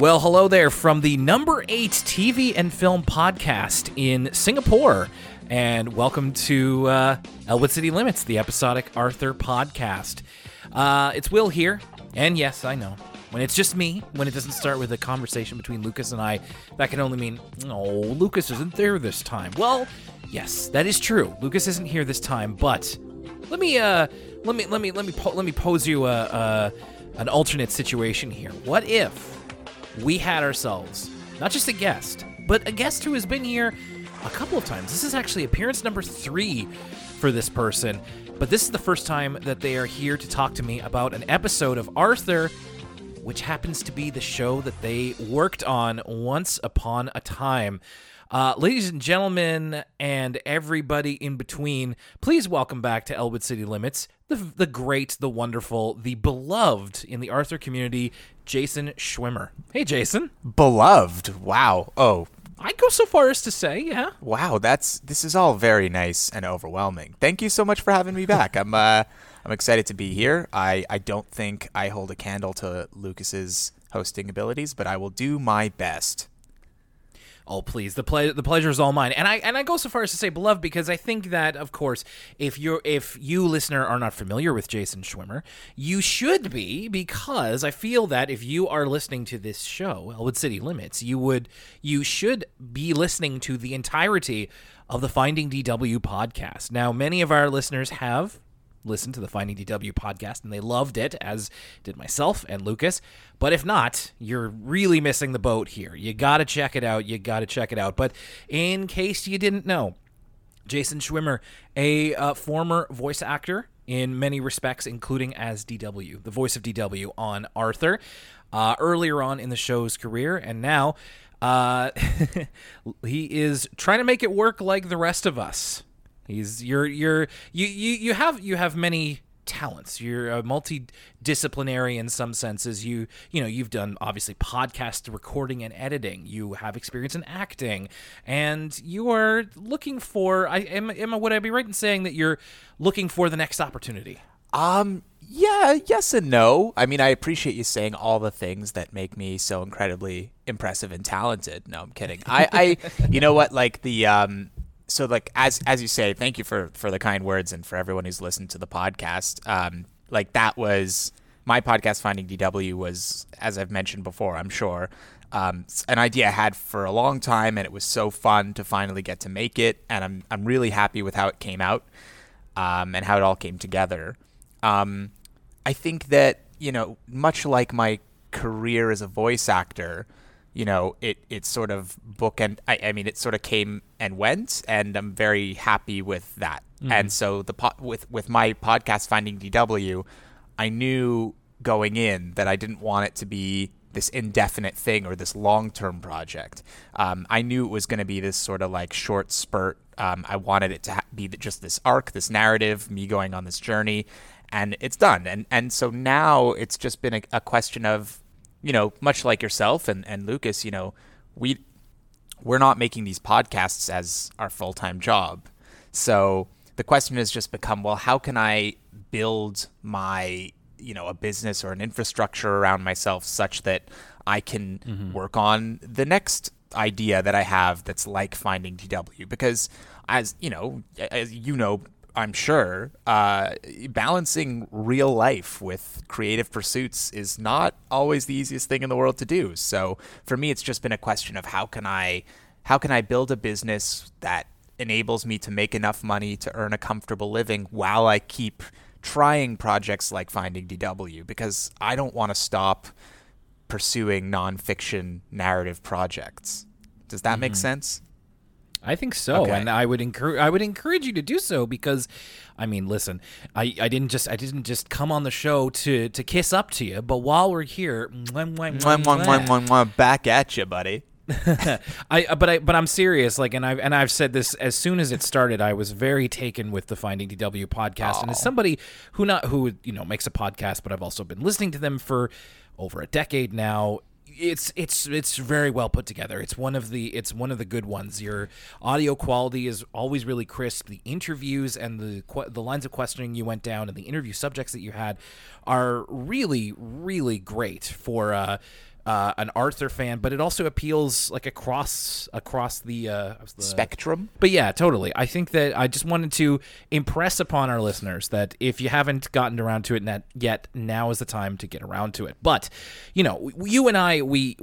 Well, hello there from the number 8 TV and film podcast in Singapore, and welcome to Elwood City Limits, the episodic Arthur podcast. It's Will here, and yes, I know, when it's just me, when it doesn't start with a conversation between Lucas and I, that can only mean, oh, Lucas isn't there this time. Well, yes, that is true. Lucas isn't here this time, but let me pose you an alternate situation here. What if we had ourselves not just a guest, but a guest who has been here a couple of times? This is actually appearance number 3 for this person, but this is the first time that they are here to talk to me about an episode of Arthur, which happens to be the show that they worked on once upon a time. Ladies and gentlemen, and everybody in between, please welcome back to Elwood City Limits the great, the wonderful, the beloved in the Arthur community, Jason Schwimmer. Hey, Jason. Beloved. Wow. Oh. I'd go so far as to say, yeah. Wow, this is all very nice and overwhelming. Thank you so much for having me back. I'm excited to be here. I don't think I hold a candle to Lucas's hosting abilities, but I will do my best. Oh, please. The pleasure is all mine. And I go so far as to say beloved, because I think that, of course, if you listener are not familiar with Jason Schwimmer, you should be, because I feel that if you are listening to this show, Elwood City Limits, you should be listening to the entirety of the Finding DW podcast. Now, many of our listeners have listened to the Finding DW podcast, and they loved it, as did myself and Lucas. But if not, you're really missing the boat here. You got to check it out. But in case you didn't know, Jason Schwimmer, a former voice actor in many respects, including as DW, the voice of DW on Arthur, earlier on in the show's career, and now he is trying to make it work like the rest of us. You have many talents. You're a multidisciplinary in some senses. You've done obviously podcast recording and editing. You have experience in acting, and you are looking for. Would I be right in saying that you're looking for the next opportunity? Yeah. Yes and no. I mean, I appreciate you saying all the things that make me so incredibly impressive and talented. No, I'm kidding. I you know what? Like the So, like, as you say, thank you for the kind words and for everyone who's listened to the podcast. Like, that was my podcast, Finding DW, was, as I've mentioned before, I'm sure, an idea I had for a long time, and it was so fun to finally get to make it, and I'm really happy with how it came out and how it all came together. I think that, you know, much like my career as a voice actor, you know, it sort of bookend. I mean, it sort of came and went, and I'm very happy with that. Mm-hmm. And so with my podcast, Finding DW, I knew going in that I didn't want it to be this indefinite thing or this long-term project. I knew it was going to be this sort of like short spurt. I wanted it to be just this arc, this narrative, me going on this journey, and it's done. And so now it's just been a question of, you know, much like yourself and Lucas, you know, we're not making these podcasts as our full-time job. So the question has just become, well, how can I build my, you know, a business or an infrastructure around myself such that I can work on the next idea that I have that's like Finding DW? Because as you know, I'm sure, balancing real life with creative pursuits is not always the easiest thing in the world to do. So for me, it's just been a question of how can I build a business that enables me to make enough money to earn a comfortable living while I keep trying projects like Finding DW, because I don't want to stop pursuing nonfiction narrative projects. Does that make sense? I think so, okay. And I would encourage you to do so, because, I mean, listen, I didn't just come on the show to kiss up to you, but while we're here, back at you, buddy. I'm serious, like, and I've said this as soon as it started. I was very taken with the Finding DW podcast, and as somebody who makes a podcast, but I've also been listening to them for over a decade now. It's very well put together. It's one of the good ones. Your audio quality is always really crisp. The interviews and the lines of questioning you went down and the interview subjects that you had are really, really great for an Arthur fan, but it also appeals like across the spectrum. But yeah, totally. I think that I just wanted to impress upon our listeners that if you haven't gotten around to it yet, now is the time to get around to it. But you know, you and I, we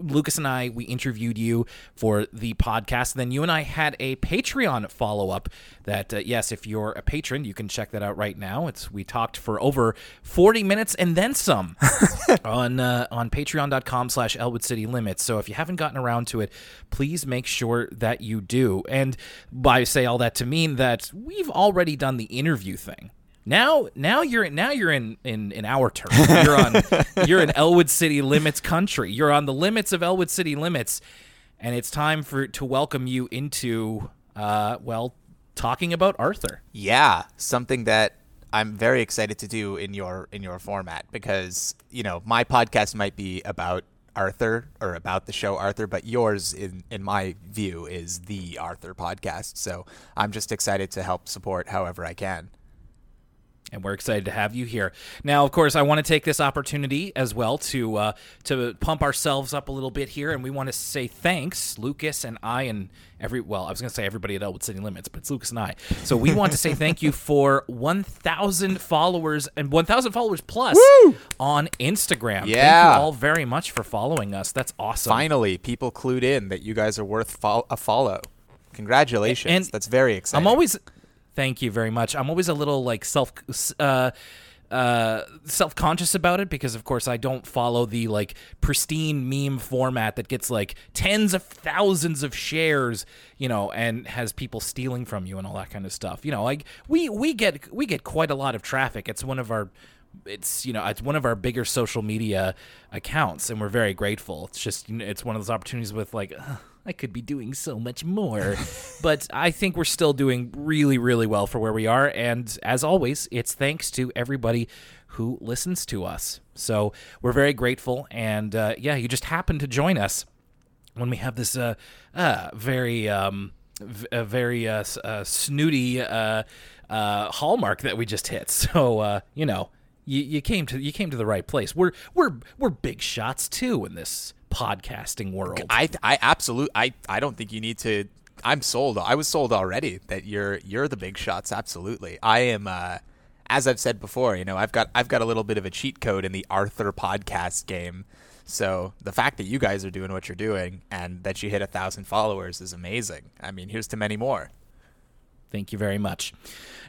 Lucas and I, we interviewed you for the podcast. Then you and I had a Patreon follow-up that, yes, if you're a patron, you can check that out right now. We talked for over 40 minutes and then some on patreon.com/ElwoodCityLimits. So if you haven't gotten around to it, please make sure that you do. And by say all that to mean that we've already done the interview thing. Now you're in our turn. You're in Elwood City Limits country. You're on the limits of Elwood City Limits, and it's time to welcome you into talking about Arthur. Yeah, something that I'm very excited to do in your format, because you know my podcast might be about Arthur or about the show Arthur, but yours in my view is the Arthur podcast. So I'm just excited to help support however I can. And we're excited to have you here. Now, of course, I want to take this opportunity as well to pump ourselves up a little bit here, and we want to say thanks, Lucas and I, and I was going to say everybody at Elwood City Limits, but it's Lucas and I. So we want to say thank you for 1,000 followers and 1,000 followers plus on Instagram. Yeah. Thank you all very much for following us. That's awesome. Finally, people clued in that you guys are worth a follow. Congratulations. And that's very exciting. Thank you very much. I'm always a little like self-conscious about it, because of course I don't follow the like pristine meme format that gets like tens of thousands of shares, you know, and has people stealing from you and all that kind of stuff. You know, like we get quite a lot of traffic. It's one of our bigger social media accounts, and we're very grateful. It's just, you know, it's one of those opportunities with like, I could be doing so much more, but I think we're still doing really, really well for where we are. And as always, it's thanks to everybody who listens to us. So we're very grateful. And you just happened to join us when we have this very snooty hallmark that we just hit. So you know, you came to the right place. We're big shots too in this podcasting world. I don't think you need to. I'm sold. I was sold already that you're the big shots. Absolutely. I am. As I've said before, you know, I've got a little bit of a cheat code in the Arthur podcast game. So the fact that you guys are doing what you're doing and that you hit 1,000 followers is amazing. I mean, here's to many more. Thank you very much.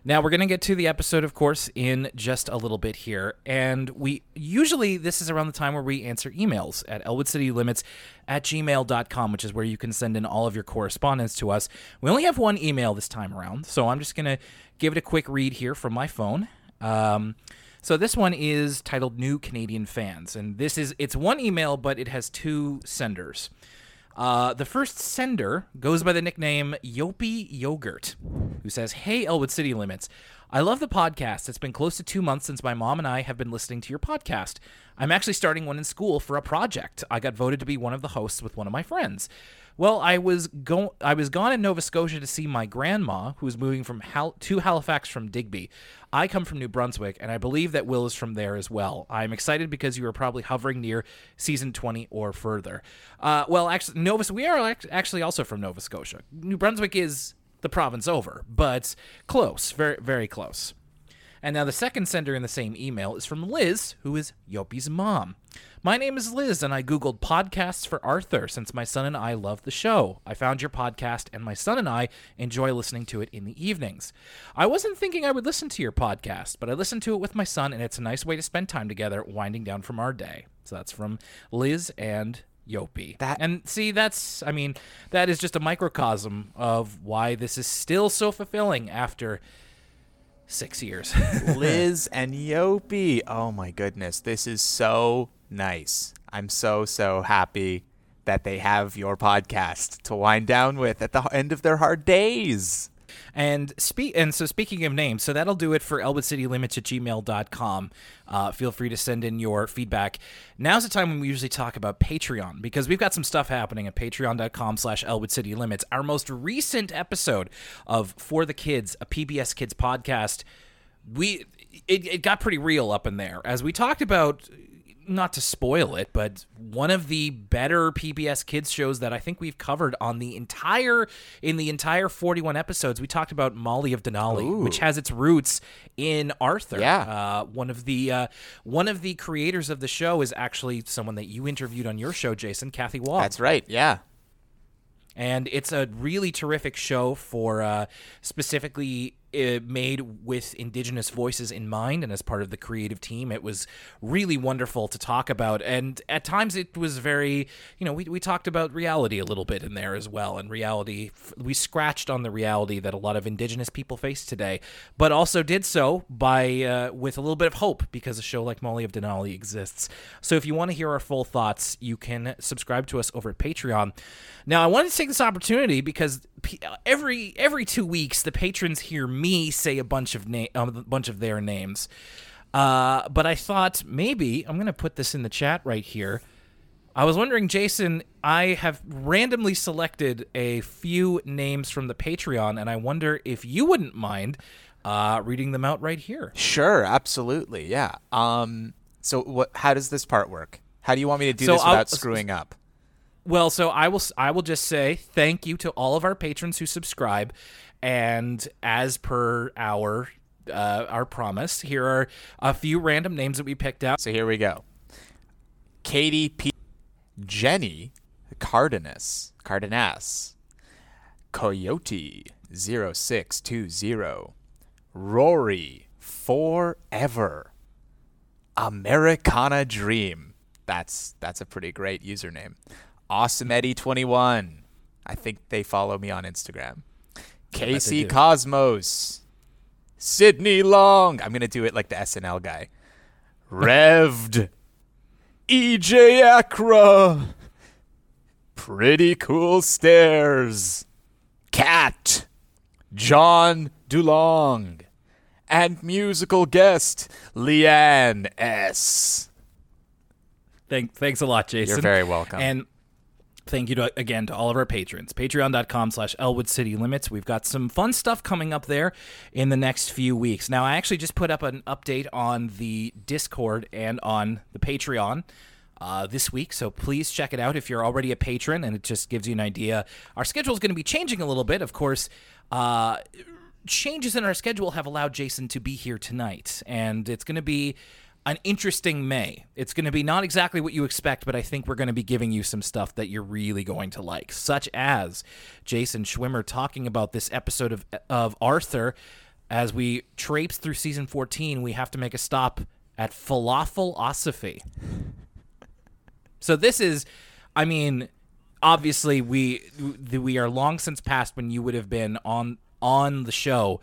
Now we're going to get to the episode, of course, in just a little bit here. And we usually, this is around the time where we answer emails at elwoodcitylimits@gmail.com, which is where you can send in all of your correspondence to us. We only have one email this time around, so I'm just going to give it a quick read here from my phone. So this one is titled New Canadian Fans. And it's one email, but it has two senders. The first sender goes by the nickname Yopi Yogurt, who says, "Hey, Elwood City Limits. I love the podcast. It's been close to 2 months since my mom and I have been listening to your podcast. I'm actually starting one in school for a project. I got voted to be one of the hosts with one of my friends. Well, I was gone in Nova Scotia to see my grandma, who is moving from to Halifax from Digby. I come from New Brunswick, and I believe that Will is from there as well. I'm excited because you are probably hovering near season 20 or further." We are actually also from Nova Scotia. New Brunswick is the province over, but close, very, very close. And now the second sender in the same email is from Liz, who is Yopi's mom. "My name is Liz, and I Googled podcasts for Arthur since my son and I love the show. I found your podcast, and my son and I enjoy listening to it in the evenings. I wasn't thinking I would listen to your podcast, but I listened to it with my son, and it's a nice way to spend time together, winding down from our day." So that's from Liz and Yopi. That is just a microcosm of why this is still so fulfilling after 6 years. Liz and Yopi. Oh my goodness. This is so nice. I'm so, so happy that they have your podcast to wind down with at the end of their hard days. And so speaking of names, so that'll do it for elwoodcitylimits@gmail.com. Feel free to send in your feedback. Now's the time when we usually talk about Patreon, because we've got some stuff happening at patreon.com/elwoodcitylimits. Our most recent episode of For the Kids, a PBS Kids podcast, it got pretty real up in there, as we talked about not to spoil it, but one of the better PBS kids shows that I think we've covered on the entire, in the entire 41 episodes, we talked about Molly of Denali, which has its roots in Arthur. Yeah. One of the creators of the show is actually someone that you interviewed on your show, Jason, Kathy Wall. That's right. Yeah. And it's a really terrific show for specifically made with Indigenous voices in mind, and as part of the creative team, it was really wonderful to talk about. And at times it was very, you know, we talked about reality a little bit in there as well. And reality, we scratched on the reality that a lot of Indigenous people face today, but also did so by with a little bit of hope, because a show like Molly of Denali exists. So if you want to hear our full thoughts, you can subscribe to us over at Patreon. Now, I wanted to take this opportunity because every 2 weeks the patrons hear me say a bunch of their names, but I thought maybe I'm gonna put this in the chat right here. I was wondering, Jason, I have randomly selected a few names from the Patreon, and I wonder if you wouldn't mind reading them out right here. Sure, absolutely, yeah. So how does this part work? How do you want me to do this without screwing up? Well, so I will just say thank you to all of our patrons who subscribe, and as per our promise, here are a few random names that we picked out. So here we go. Katie P. Jenny Cardenas, Coyote 0620, Rory Forever, Americana Dream. That's a pretty great username. Awesome Eddie 21. I think they follow me on Instagram. Casey Cosmos. Sydney Long. I'm going to do it like the SNL guy. Revved. EJ Acra. Pretty Cool Stairs. Cat. John DuLong. And musical guest, Leanne S. Thanks a lot, Jason. You're very welcome. And thank you again to all of our patrons. Patreon.com/ElwoodCityLimits. We've got some fun stuff coming up there in the next few weeks. Now, I actually just put up an update on the Discord and on the Patreon this week, so please check it out if you're already a patron, and it just gives you an idea. Our schedule is going to be changing a little bit, of course. Changes in our schedule have allowed Jason to be here tonight, and it's going to be an interesting May. It's going to be not exactly what you expect, but I think we're going to be giving you some stuff that you're really going to like, such as Jason Schwimmer talking about this episode of Arthur. As we traipse through season 14, we have to make a stop at Falafel-osophy. So this is, I mean, obviously we are long since past when you would have been on the show.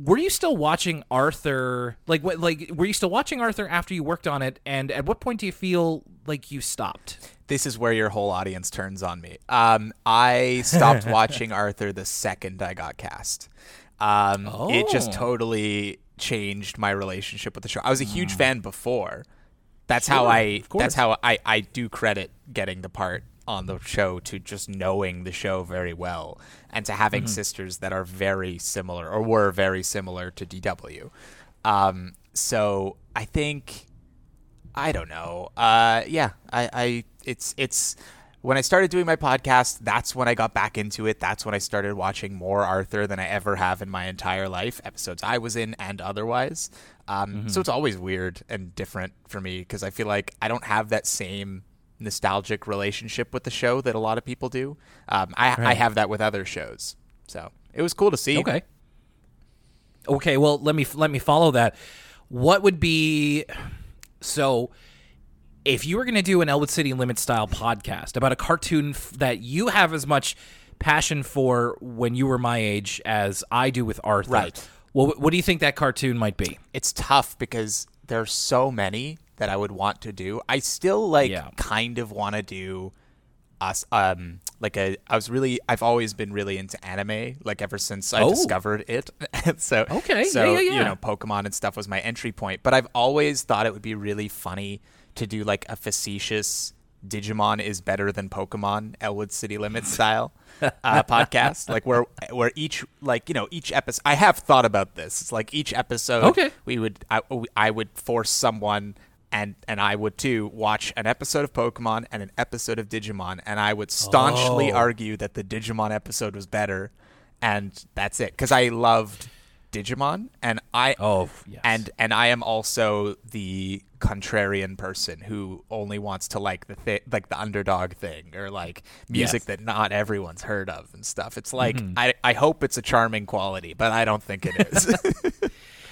Were you still watching Arthur? Were you still watching Arthur after you worked on it? And at what point do you feel like you stopped? This is where your whole audience turns on me. I stopped watching Arthur the second I got cast. It just totally changed my relationship with the show. I was a huge fan before. That's how I do credit getting the part on the show to just knowing the show very well, and to having sisters that are very similar, or were very similar, to DW. So I think, I don't know. It's when I started doing my podcast, that's when I got back into it. That's when I started watching more Arthur than I ever have in my entire life, episodes I was in and otherwise. So it's always weird and different for me, because I feel like I don't have that same nostalgic relationship with the show that a lot of people do. I have that with other shows, so it was cool to see. Okay, well, let me follow that. What would be, so if you were going to do an Elwood City Limits style podcast about a cartoon that you have as much passion for when you were my age as I do with Arthur, right? Well, what do you think that cartoon might be? It's tough because there's so many that I would want to do. I still kind of want to do us. I've always been really into anime, like ever since I discovered it. You know, Pokemon and stuff was my entry point, but I've always thought it would be really funny to do like a facetious Digimon is better than Pokemon, Elwood City Limits style podcast, like where each, like, you know, each episode, I have thought about this. It's like each episode, I would force someone and I would too watch an episode of Pokemon and an episode of Digimon, and I would staunchly argue that the Digimon episode was better, and that's it, because I loved Digimon, and I and I am also the contrarian person who only wants to like the underdog thing, or like music that not everyone's heard of and stuff. It's like I hope it's a charming quality, but I don't think it is.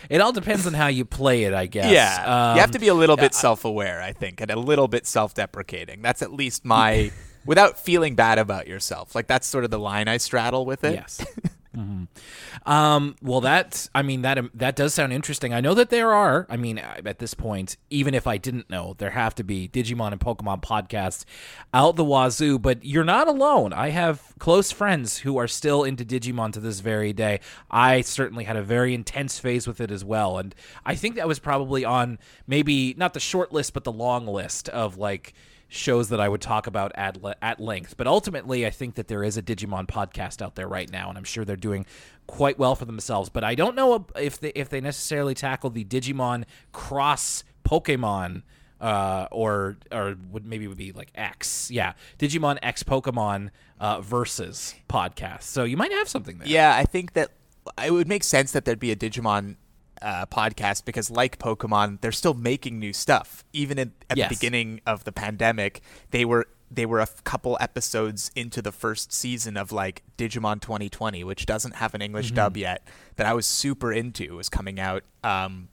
It all depends on how you play it, I guess. Yeah, you have to be a little bit self-aware, I think, and a little bit self-deprecating. That's at least my without feeling bad about yourself. Like that's sort of the line I straddle with it. Yes. Mm-hmm. Well, that does sound interesting. I know that there are, I mean, at this point, even if I didn't know, there have to be Digimon and Pokemon podcasts out the wazoo, but you're not alone. I have close friends who are still into Digimon to this very day. I certainly had a very intense phase with it as well. And I think that was probably on maybe not the short list, but the long list of like shows that I would talk about at length. But ultimately, I think that there is a Digimon podcast out there right now, and I'm sure they're doing quite well for themselves. But I don't know if they necessarily tackle the Digimon cross Pokemon or would be like X. Yeah, Digimon X Pokemon versus podcast. So you might have something there. Yeah, I think that it would make sense that there'd be a Digimon podcast, because like Pokemon, they're still making new stuff. Even at the beginning of the pandemic, they were a couple episodes into the first season of like Digimon 2020, which doesn't have an English dub yet, that I was super into. It was coming out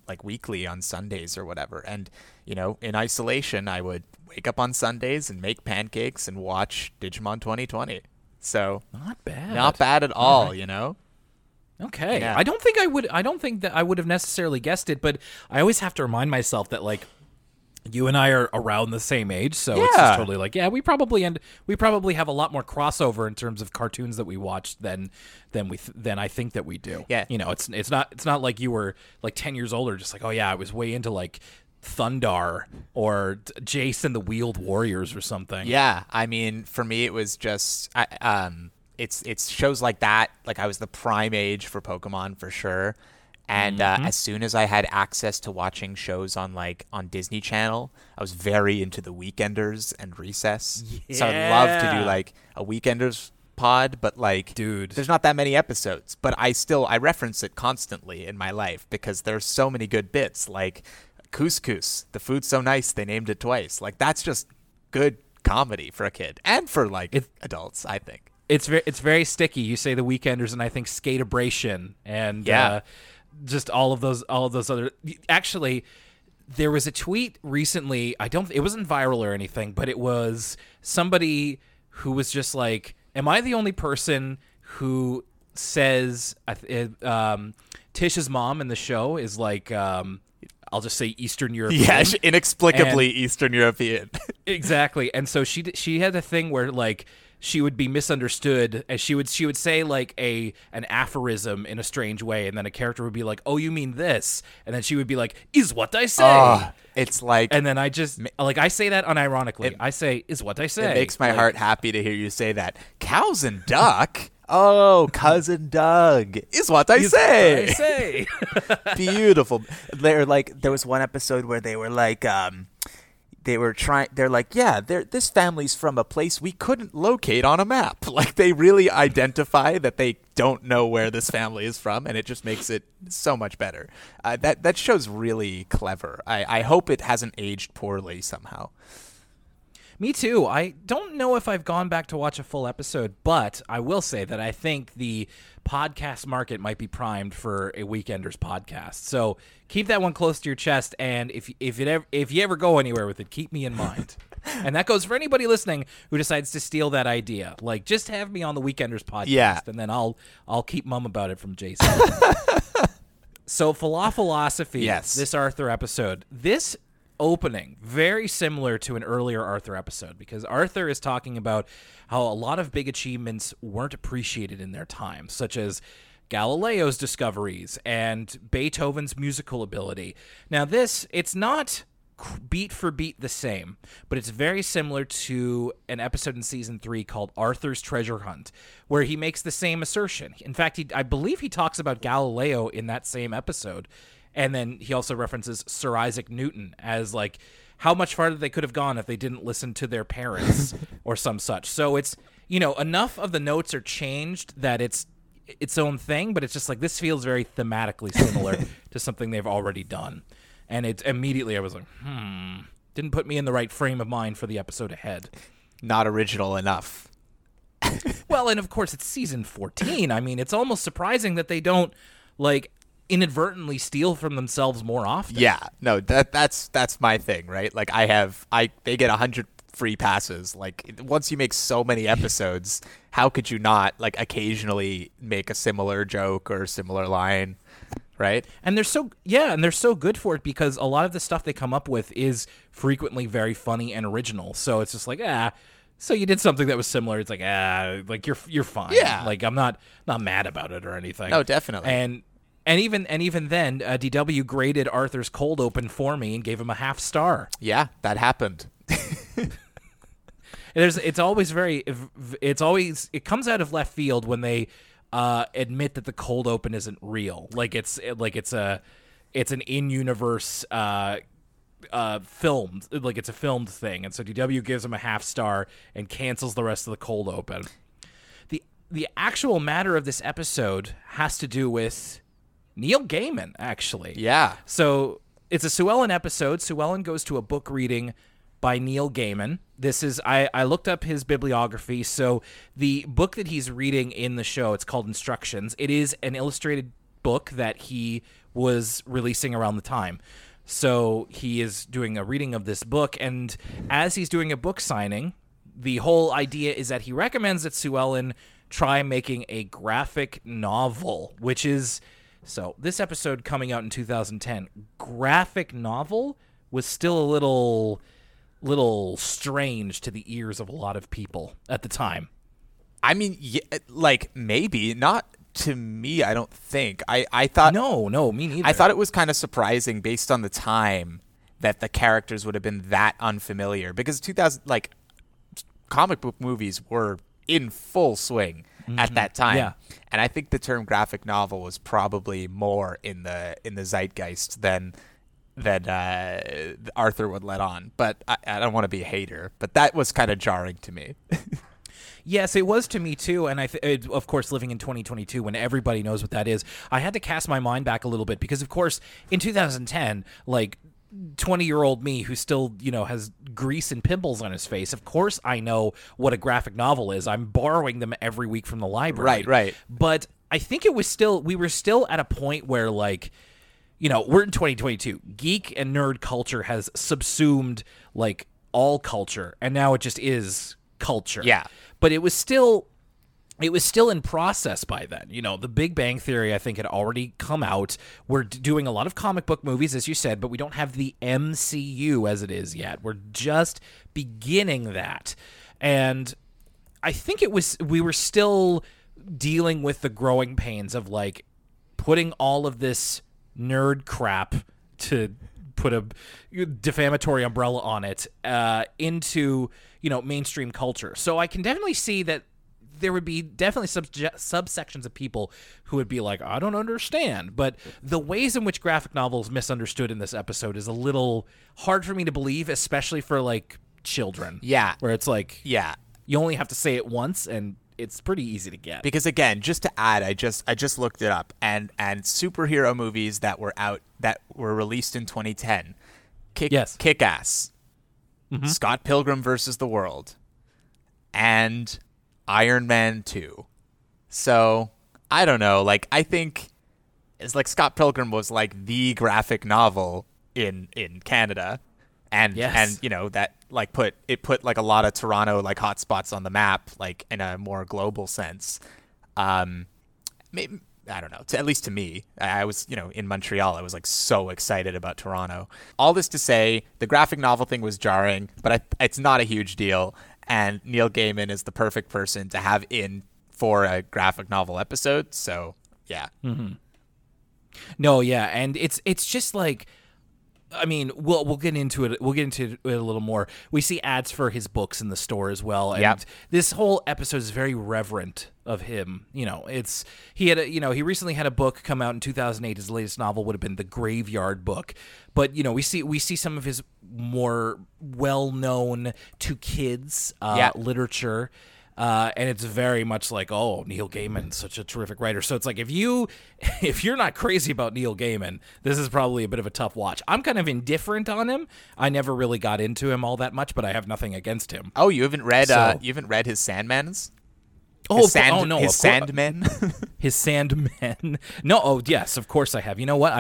like weekly on Sundays or whatever. And, you know, in isolation, I would wake up on Sundays and make pancakes and watch Digimon 2020. So not bad at all, you know? Okay. Yeah. I don't think that I would have necessarily guessed it, but I always have to remind myself that like you and I are around the same age, so it's just totally like, we probably have a lot more crossover in terms of cartoons that we watched than I think that we do. Yeah. You know, it's not like you were like 10 years older, just like, oh yeah, I was way into like Thundar or Jason the Wheeled Warriors or something. Yeah. I mean, for me it was just It's shows like that. Like I was the prime age for Pokemon for sure, and as soon as I had access to watching shows on Disney Channel, I was very into The Weekenders and Recess. Yeah. So I'd love to do like a Weekenders pod, but like, dude, there's not that many episodes. But I reference it constantly in my life because there's so many good bits. Like couscous, the food's so nice they named it twice. Like that's just good comedy for a kid and for like adults, I think. It's very sticky. You say The Weekenders, and I think Skateabration, and just all of those other. Actually, there was a tweet recently. It wasn't viral or anything, but it was somebody who was just like, "Am I the only person who says Tish's mom in the show is like?" I'll just say Eastern European. Yeah, inexplicably Eastern European. Exactly, and so she had a thing where like she would be misunderstood, and she would say like an aphorism in a strange way, and then a character would be like, "Oh, you mean this?" and then she would be like, "Is what I say." It's like, and then I just like I say that unironically. I say, "Is what I say." It makes my heart happy to hear you say that. Cows and duck. Oh, cousin Doug is what I say. Beautiful. They're like, there was one episode where they were like, this family's from a place we couldn't locate on a map. Like they really identify that they don't know where this family is from, and it just makes it so much better. That show's really clever. I hope it hasn't aged poorly somehow. Me too. I don't know if I've gone back to watch a full episode, but I will say that I think the podcast market might be primed for a Weekenders podcast. So keep that one close to your chest, and if you ever go anywhere with it, keep me in mind. And that goes for anybody listening who decides to steal that idea. Like, just have me on the Weekenders podcast, and then I'll keep mum about it from Jason. So, Philosophy. Yes. This Arthur episode. This opening very similar to an earlier Arthur episode, because Arthur is talking about how a lot of big achievements weren't appreciated in their time, such as Galileo's discoveries and Beethoven's musical ability. Now this, it's not beat for beat the same, but it's very similar to an episode in season 3 called Arthur's Treasure Hunt, where he makes the same assertion. In fact, I believe he talks about Galileo in that same episode. And then he also references Sir Isaac Newton as like how much farther they could have gone if they didn't listen to their parents or some such. So it's, you know, enough of the notes are changed that it's its own thing, but it's just like this feels very thematically similar to something they've already done. And it immediately I was like, didn't put me in the right frame of mind for the episode ahead. Not original enough. Well, and of course it's season 14. I mean, it's almost surprising that they don't like inadvertently steal from themselves more often. Yeah, no, that's my thing, right? Like they get 100 free passes. Like once you make so many episodes, how could you not like occasionally make a similar joke or similar line, right? And they're so good for it because a lot of the stuff they come up with is frequently very funny and original. So it's just like, so you did something that was similar. It's like, like you're fine. Yeah. Like I'm not mad about it or anything. No, definitely. And even then, DW graded Arthur's cold open for me and gave him a 0.5 star. Yeah, that happened. It comes out of left field when they admit that the cold open isn't real. Like it's an in-universe filmed, like it's a filmed thing. And so DW gives him a 0.5 star and cancels the rest of the cold open. The actual matter of this episode has to do with Neil Gaiman, actually. Yeah. So it's a Sue Ellen episode. Sue Ellen goes to a book reading by Neil Gaiman. This is, I looked up his bibliography. So the book that he's reading in the show, it's called Instructions. It is an illustrated book that he was releasing around the time. So he is doing a reading of this book. And as he's doing a book signing, the whole idea is that he recommends that Sue Ellen try making a graphic novel, which is... So this episode coming out in 2010, graphic novel was still a little strange to the ears of a lot of people at the time. I mean, yeah, like maybe not to me. I don't think I thought no, me neither. I thought it was kind of surprising based on the time that the characters would have been that unfamiliar because 2000 like comic book movies were in full swing. Mm-hmm. At that time, yeah. And I think the term graphic novel was probably more in the zeitgeist than Arthur would let on. But I don't want to be a hater, but that was kind of jarring to me. Yes, it was to me too, and of course, living in 2022 when everybody knows what that is, I had to cast my mind back a little bit because, of course, in 2010, like 20-year-old me who still, you know, has grease and pimples on his face. Of course I know what a graphic novel is. I'm borrowing them every week from the library. Right. But I think it was still, we were still at a point where like, you know, we're in 2022. Geek and nerd culture has subsumed like all culture. And now it just is culture. Yeah. But it was still in process by then. You know, The Big Bang Theory, I think, had already come out. We're doing a lot of comic book movies, as you said, but we don't have the MCU as it is yet. We're just beginning that. And I think we were still dealing with the growing pains of, like, putting all of this nerd crap, to put a defamatory umbrella on it, into, you know, mainstream culture. So I can definitely see that there would be definitely subsections of people who would be like, I don't understand. But the ways in which graphic novels misunderstood in this episode is a little hard for me to believe, especially for, like, children. Yeah. Where it's like, yeah, you only have to say it once, and it's pretty easy to get. Because, again, just to add, I just looked it up, and superhero movies that were out, that were released in 2010. Yes. Kickass. Mm-hmm. Scott Pilgrim versus the World. And... Iron Man 2. So, I don't know. Like, I think it's like Scott Pilgrim was like the graphic novel in Canada. And, yes. And you know, that like put like a lot of Toronto like hotspots on the map, like in a more global sense. Maybe, I don't know. At least to me, I was, you know, in Montreal, I was like so excited about Toronto. All this to say, the graphic novel thing was jarring, but it's not a huge deal. And Neil Gaiman is the perfect person to have in for a graphic novel episode. So, yeah. Mm-hmm. No, yeah. And it's just like I mean, we'll get into it. We'll get into it a little more. We see ads for his books in the store as well, and this whole episode is very reverent of him. You know, it's he recently had a book come out in 2008. His latest novel would have been The Graveyard Book, but you know, we see some of his more well known to kids literature. And it's very much like, oh, Neil Gaiman, such a terrific writer. So it's like, if you're not crazy about Neil Gaiman, this is probably a bit of a tough watch. I'm kind of indifferent on him. I never really got into him all that much, but I have nothing against him. Oh, you haven't read his Sandmans? Sandman. His Sandman. No, oh yes, of course I have. You know what?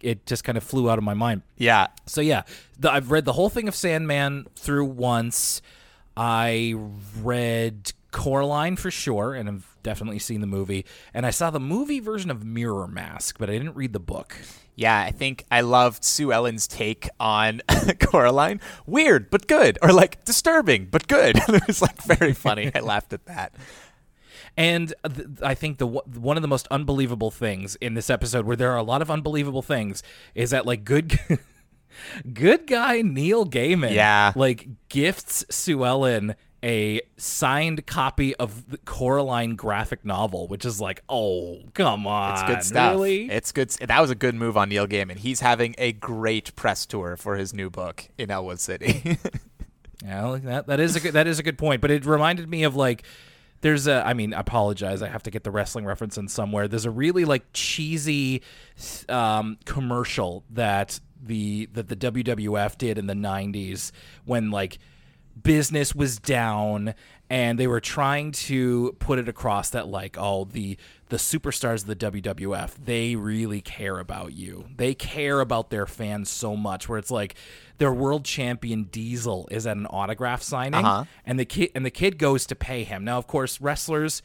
It just kind of flew out of my mind. Yeah. So yeah, I've read the whole thing of Sandman through once. I read Coraline for sure, and I've definitely seen the movie. And I saw the movie version of Mirror Mask, but I didn't read the book. Yeah, I think I loved Sue Ellen's take on Coraline. Weird, but good. Or like disturbing, but good. It was like very funny. I laughed at that. And I think one of the most unbelievable things in this episode, where there are a lot of unbelievable things, is that like good guy Neil Gaiman, like gifts Sue Ellen a signed copy of the Coraline graphic novel, which is like, oh, come on, it's good stuff. Really? It's good. That was a good move on Neil Gaiman. He's having a great press tour for his new book in Elwood City. Yeah, that is a good point. But it reminded me of like, I apologize, I have to get the wrestling reference in somewhere. There's a really like cheesy commercial that the WWF did in the 90s when like business was down, and they were trying to put it across that like, oh, the superstars of the WWF, they really care about you. They care about their fans so much, where it's like their world champion Diesel is at an autograph signing, and the kid goes to pay him. Now, of course, wrestlers,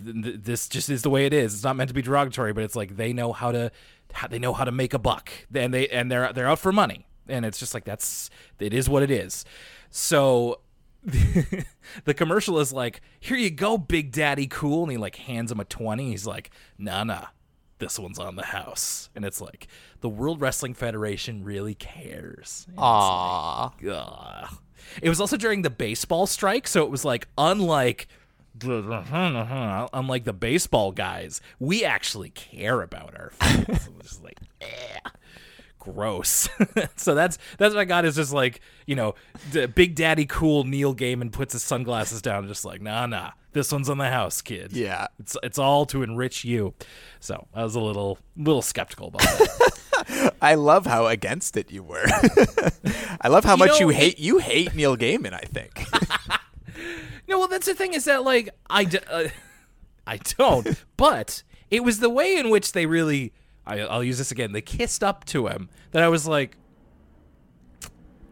this just is the way it is. It's not meant to be derogatory, but it's like they know how to make a buck, and they're out for money, and it's just like it is what it is. So the commercial is like, here you go, Big Daddy Cool, and he like hands him a 20. He's like, nah, this one's on the house, and it's like the World Wrestling Federation really cares. Aww. It was also during the baseball strike, so it was like unlike the baseball guys, we actually care about our fans. It was like, gross. So that's what I got, is just like, you know, Big Daddy Cool Neil Gaiman puts his sunglasses down and just like, nah, this one's on the house, kid. Yeah, it's all to enrich you. So I was a little skeptical about that. I love how against it you were. I love how much you hate Neil Gaiman, I think. No, well, that's the thing, is that, like, I don't, but it was the way in which they really, I'll use this again, they kissed up to him, that I was like,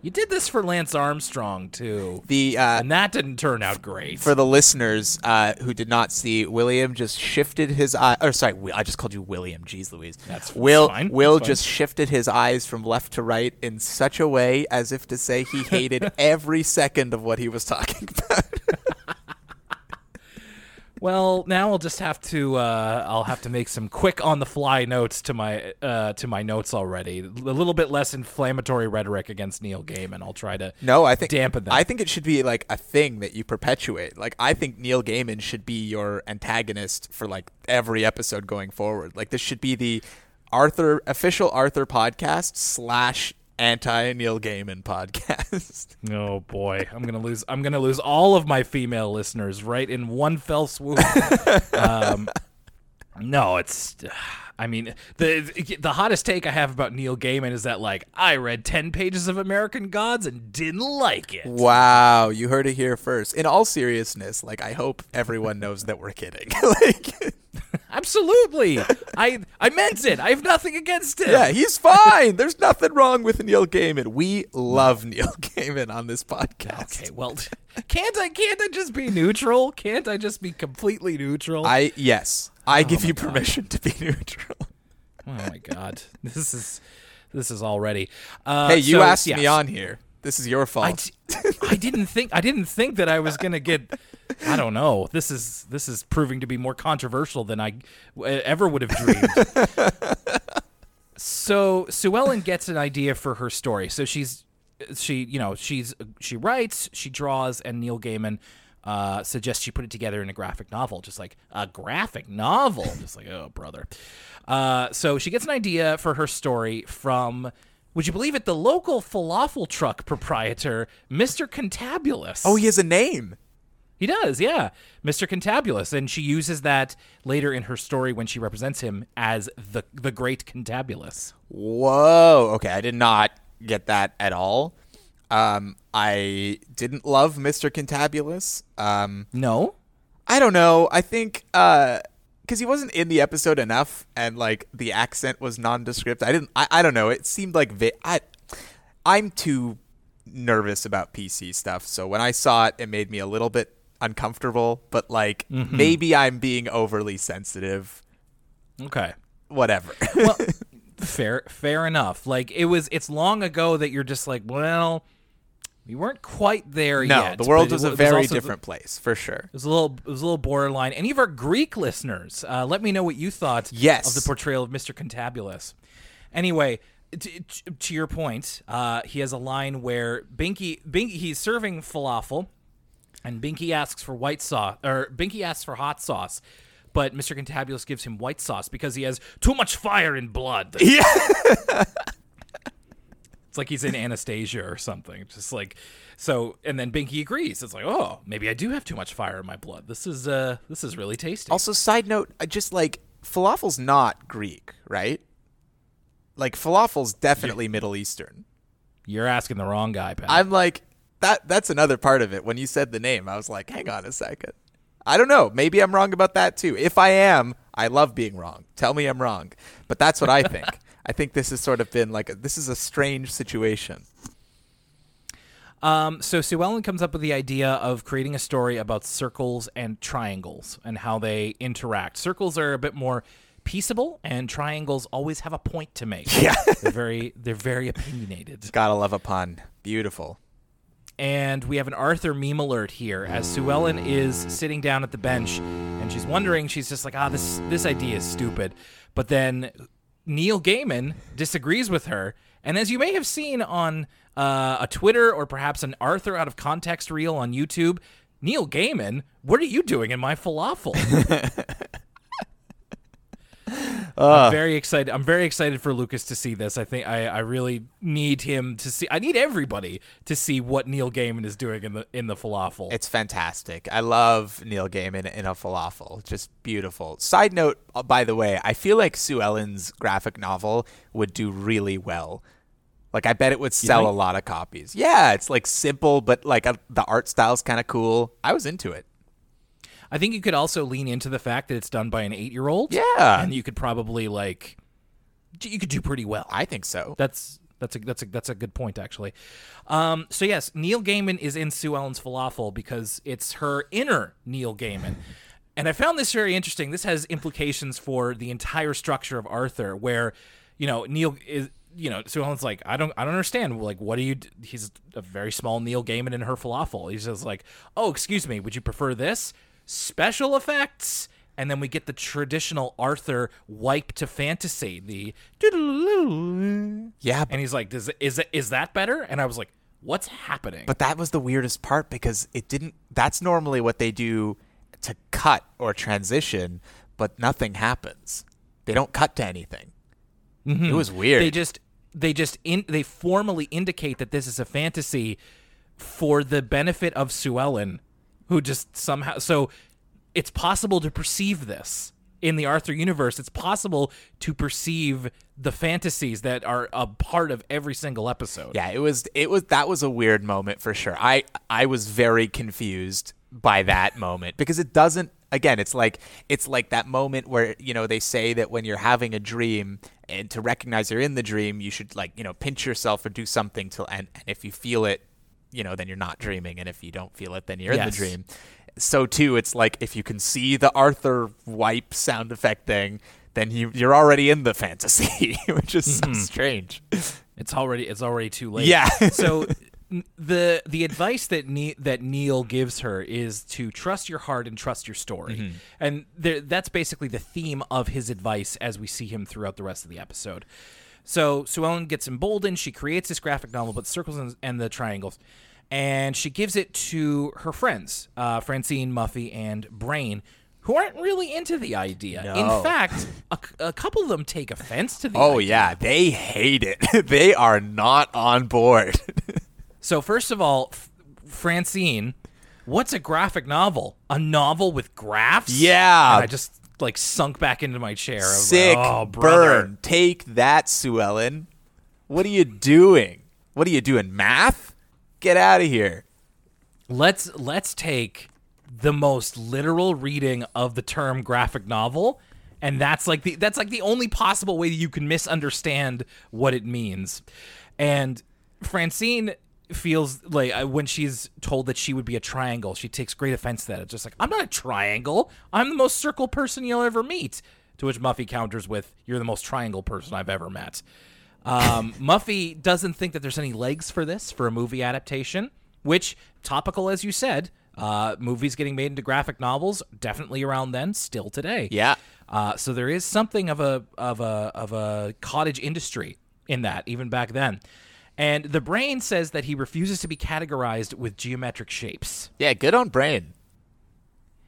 you did this for Lance Armstrong, too. And that didn't turn out great. For the listeners who did not see, William just shifted his eye. Or, sorry, I just called you William. Jeez Louise. That's fine. Will just shifted his eyes from left to right in such a way as if to say he hated every second of what he was talking about. Well, now I'll just have to make some quick on the fly notes to my notes already. A little bit less inflammatory rhetoric against Neil Gaiman. I'll try to dampen that. I think it should be like a thing that you perpetuate. Like, I think Neil Gaiman should be your antagonist for like every episode going forward. Like, this should be the official Arthur podcast / anti-Neil Gaiman podcast. Oh boy, I'm gonna lose all of my female listeners right in one fell swoop. No, it's. I mean, the hottest take I have about Neil Gaiman is that, like, I read 10 pages of American Gods and didn't like it. Wow, you heard it here first. In all seriousness, like, I hope everyone knows that we're kidding. Like, absolutely. I meant it. I have nothing against him. Yeah, he's fine. There's nothing wrong with Neil Gaiman. We love Neil Gaiman on this podcast. Okay, well, can't I just be neutral? Can't I just be completely neutral? I give you permission to be neutral. Oh my God, this is already. Hey, you asked me on here. This is your fault. I didn't think that I was gonna get. I don't know. This is proving to be more controversial than I ever would have dreamed. So Sue Ellen gets an idea for her story. So she writes, she draws, and Neil Gaiman suggests she put it together in a graphic novel. Just like a graphic novel. Just like, oh brother. So she gets an idea for her story from, would you believe it, the local falafel truck proprietor, Mr. Contabulous. Oh, he has a name. He does, yeah. Mr. Contabulous. And she uses that later in her story when she represents him as the Great Contabulous. Whoa. Okay, I did not get that at all. I didn't love Mr. Contabulous. No? I don't know. I think... because he wasn't in the episode enough, and like the accent was nondescript. I don't know. It seemed like I'm too nervous about PC stuff. So when I saw it, it made me a little bit uncomfortable. But like maybe I'm being overly sensitive. Okay, whatever. Well, fair enough. Like it's long ago that you're just like, well, we weren't quite there yet. No, the world was a very different place, for sure. It was a little borderline. Any of our Greek listeners, let me know what you thought of the portrayal of Mr. Contabulous. Anyway, to your point, he has a line where Binky, he's serving falafel, and Binky asks for white sauce, or Binky asks for hot sauce, but Mr. Contabulous gives him white sauce because he has too much fire and blood. Yeah. Like he's in Anastasia or something, just like so. And then Binky agrees. It's like, oh, maybe I do have too much fire in my blood. This is really tasty. Also, side note, just like falafel's not Greek, right? Like falafel's definitely Middle Eastern. You're asking the wrong guy, Pat. I'm like that. That's another part of it. When you said the name, I was like, hang on a second. I don't know. Maybe I'm wrong about that too. If I am, I love being wrong. Tell me I'm wrong. But that's what I think. I think this has sort of been like this is a strange situation. So Sue Ellen comes up with the idea of creating a story about circles and triangles and how they interact. Circles are a bit more peaceable, and triangles always have a point to make. Yeah, they're very opinionated. Gotta love a pun. Beautiful. And we have an Arthur meme alert here as Sue Ellen is sitting down at the bench, and she's wondering. She's just like, this idea is stupid, but then Neil Gaiman disagrees with her, and as you may have seen on a Twitter or perhaps an Arthur out of context reel on YouTube, Neil Gaiman, what are you doing in my falafel? I'm very excited for Lucas to see this. I think I really need him to see. I need everybody to see what Neil Gaiman is doing in the falafel. It's fantastic. I love Neil Gaiman in a falafel. Just beautiful. Side note, by the way, I feel like Sue Ellen's graphic novel would do really well. Like I bet it would sell a lot of copies. Yeah, it's like simple, but like the art style's kind of cool. I was into it. I think you could also lean into the fact that it's done by an 8-year-old. Yeah, and you could probably do pretty well. I think so. That's a good point actually. So yes, Neil Gaiman is in Sue Ellen's falafel because it's her inner Neil Gaiman, and I found this very interesting. This has implications for the entire structure of Arthur, where Neil is. Sue Ellen's like, I don't understand. Like, what do you? He's a very small Neil Gaiman in her falafel. He's just like, oh, excuse me, would you prefer this? Special effects, and then we get the traditional Arthur wipe to fantasy. And he's like, "Is that better?" And I was like, "What's happening?" But that was the weirdest part because it didn't. That's normally what they do to cut or transition, but nothing happens. They don't cut to anything. Mm-hmm. It was weird. They formally indicate that this is a fantasy for the benefit of Sue Ellen. Who just somehow... So it's possible to perceive this. In the Arthur universe, it's possible to perceive the fantasies that are a part of every single episode. Yeah, that was a weird moment for sure. I was very confused by that moment because it doesn't... Again, it's like that moment where, they say that when you're having a dream and to recognize you're in the dream, you should, pinch yourself or do something and if you feel it, then you're not dreaming, and if you don't feel it, then you're in the dream. So too, it's like if you can see the Arthur wipe sound effect thing, then you're already in the fantasy, which is so strange. It's already too late. Yeah. So the advice that Neil gives her is to trust your heart and trust your story, and that's basically the theme of his advice as we see him throughout the rest of the episode. So Sue Ellen gets emboldened. She creates this graphic novel about circles and the triangles. And she gives it to her friends, Francine, Muffy, and Brain, who aren't really into the idea. No. In fact, a couple of them take offense to the idea. Oh, yeah. They hate it. They are not on board. So first of all, Francine, what's a graphic novel? A novel with graphs? Yeah. And I just like sunk back into my chair. Sick, like, oh, burn. Take that, Sue Ellen. What are you doing? What are you doing, math? Get out of here. Let's take the most literal reading of the term graphic novel, and that's like the only possible way that you can misunderstand what it means. And Francine feels like, when she's told that she would be a triangle, she takes great offense to that. It's just like, I'm not a triangle. I'm the most circle person you'll ever meet. To which Muffy counters with, you're the most triangle person I've ever met. Muffy doesn't think that there's any legs for this, for a movie adaptation, which, topical as you said, movies getting made into graphic novels, definitely around then, still today. Yeah. So there is something of a cottage industry in that, even back then. And the Brain says that he refuses to be categorized with geometric shapes. Yeah, good on Brain.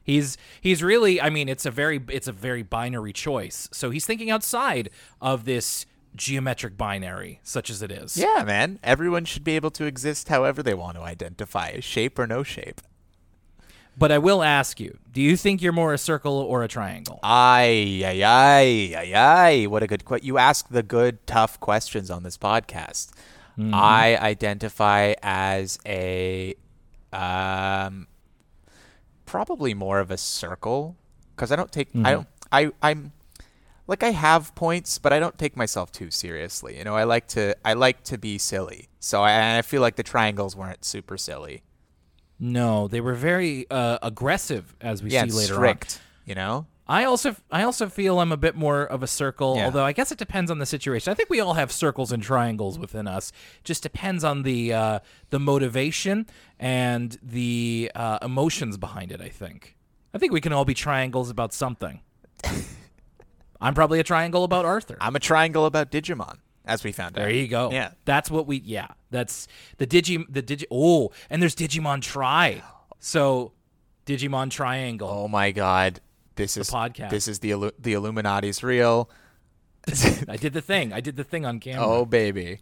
He's really, I mean, it's a very binary choice. So he's thinking outside of this geometric binary, such as it is. Yeah, man. Everyone should be able to exist however they want to identify, shape or no shape. But I will ask you, do you think you're more a circle or a triangle? Aye. What a good question. You ask the good, tough questions on this podcast. Mm-hmm. I identify as a probably more of a circle, because I don't take I'm like, I have points, but I don't take myself too seriously. You know, I like to be silly. So I feel like the triangles weren't super silly. No, they were very aggressive, as we see later strict, on. You know, I also feel I'm a bit more of a circle. Yeah. Although I guess it depends on the situation. I think we all have circles and triangles within us. Just depends on the motivation and the emotions behind it. I think we can all be triangles about something. I'm probably a triangle about Arthur. I'm a triangle about Digimon, as we found out. There you go. Yeah. That's what we, yeah. That's the Digi, oh, and there's Digimon Tri. So, Digimon Triangle. Oh my God. This is the Illuminati's real. I did the thing on camera. Oh, baby.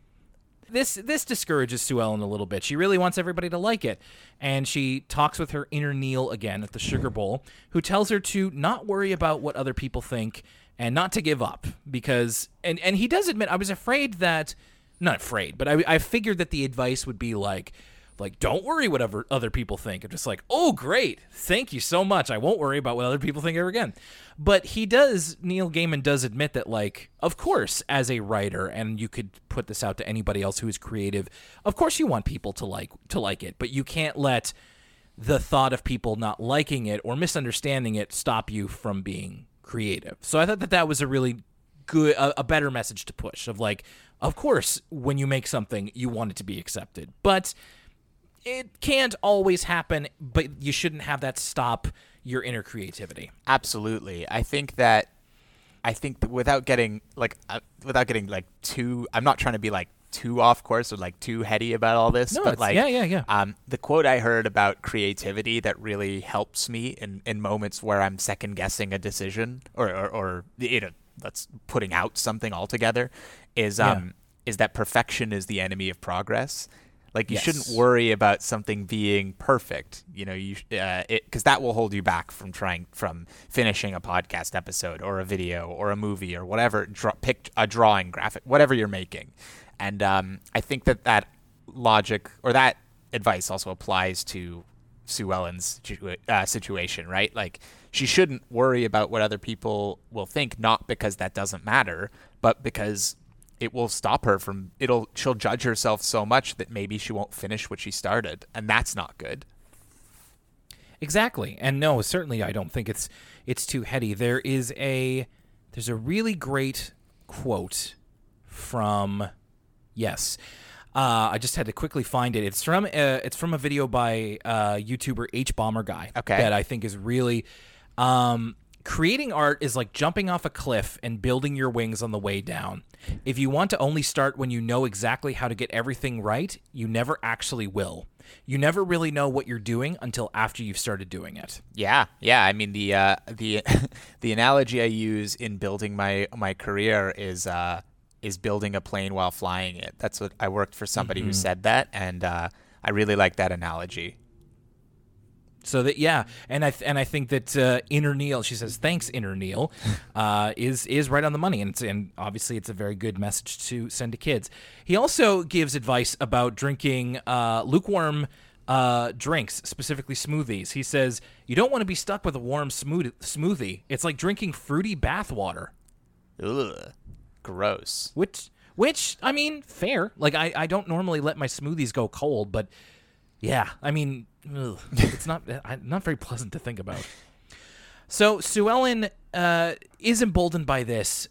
This discourages Sue Ellen a little bit. She really wants everybody to like it. And she talks with her inner Neil again at the Sugar Bowl, who tells her to not worry about what other people think and not to give up. Because, and he does admit, I was afraid that, not afraid, but I figured that the advice would be like, don't worry whatever other people think. I'm just like, oh, great. Thank you so much. I won't worry about what other people think ever again. But Neil Gaiman does admit that, like, of course, as a writer, and you could put this out to anybody else who is creative, of course you want people to like it, but you can't let the thought of people not liking it or misunderstanding it stop you from being creative. So I thought that was a really good, a better message to push of, like, of course, when you make something, you want it to be accepted. But it can't always happen, but you shouldn't have that stop your inner creativity. Absolutely. I think that without getting too, I'm not trying to be like too off course or like too heady about all this, the quote I heard about creativity that really helps me in moments where I'm second guessing a decision or you know, that's putting out something altogether is that perfection is the enemy of progress. Like, you shouldn't worry about something being perfect, you know, because that will hold you back from finishing a podcast episode or a video or a movie or whatever. Pick a drawing, graphic, whatever you're making. And I think that logic or that advice also applies to Sue Ellen's situation, right? Like, she shouldn't worry about what other people will think, not because that doesn't matter, but because it will stop her from she'll judge herself so much that maybe she won't finish what she started, and that's not good. Exactly. And no, certainly I don't think it's too heady. There's a really great quote from I just had to quickly find it. It's from a video by YouTuber H Bomber Guy that I think is really Creating art is like jumping off a cliff and building your wings on the way down. If you want to only start when you know exactly how to get everything right, you never actually will. You never really know what you're doing until after you've started doing it. Yeah. I mean, the the analogy I use in building my career is building a plane while flying it. That's what I worked for somebody who said that, and I really like that analogy. So that and I think that Inner Neil, she says, thanks Inner Neil, is right on the money, and obviously it's a very good message to send to kids. He also gives advice about drinking lukewarm drinks, specifically smoothies. He says you don't want to be stuck with a warm smoothie. It's like drinking fruity bathwater. Ugh, gross. Which I mean, fair. Like I don't normally let my smoothies go cold, but yeah, I mean. Ugh, it's not very pleasant to think about. So Sue Ellen is emboldened by this,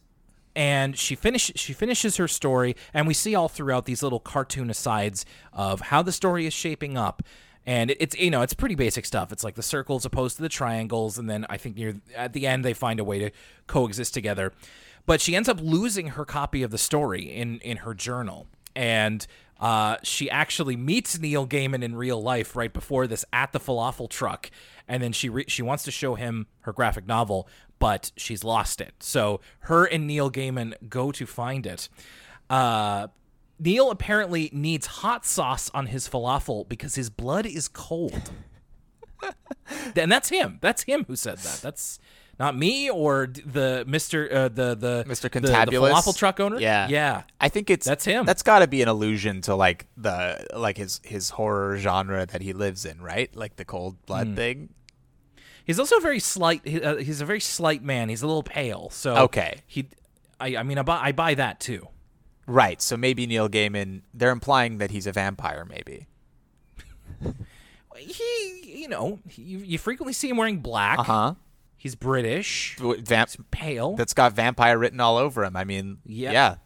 and she finishes her story, and we see all throughout these little cartoon asides of how the story is shaping up, and it's it's pretty basic stuff. It's like the circles opposed to the triangles, and then I think at the end they find a way to coexist together. But she ends up losing her copy of the story in her journal, and. She actually meets Neil Gaiman in real life right before this at the falafel truck, and then she wants to show him her graphic novel, but she's lost it. So her and Neil Gaiman go to find it. Neil apparently needs hot sauce on his falafel because his blood is cold. And that's him. That's him who said that. That's not me or the Mr. Contabulous, the falafel truck owner. Yeah. I think that's him. That's got to be an allusion to like his horror genre that he lives in, right? Like the cold blood thing. He's also very slight. He's a very slight man. He's a little pale. So okay, I buy that too. Right. So maybe Neil Gaiman. They're implying that he's a vampire, maybe. You frequently see him wearing black. Uh-huh. He's British. He's pale. That's got vampire written all over him. I mean, yeah.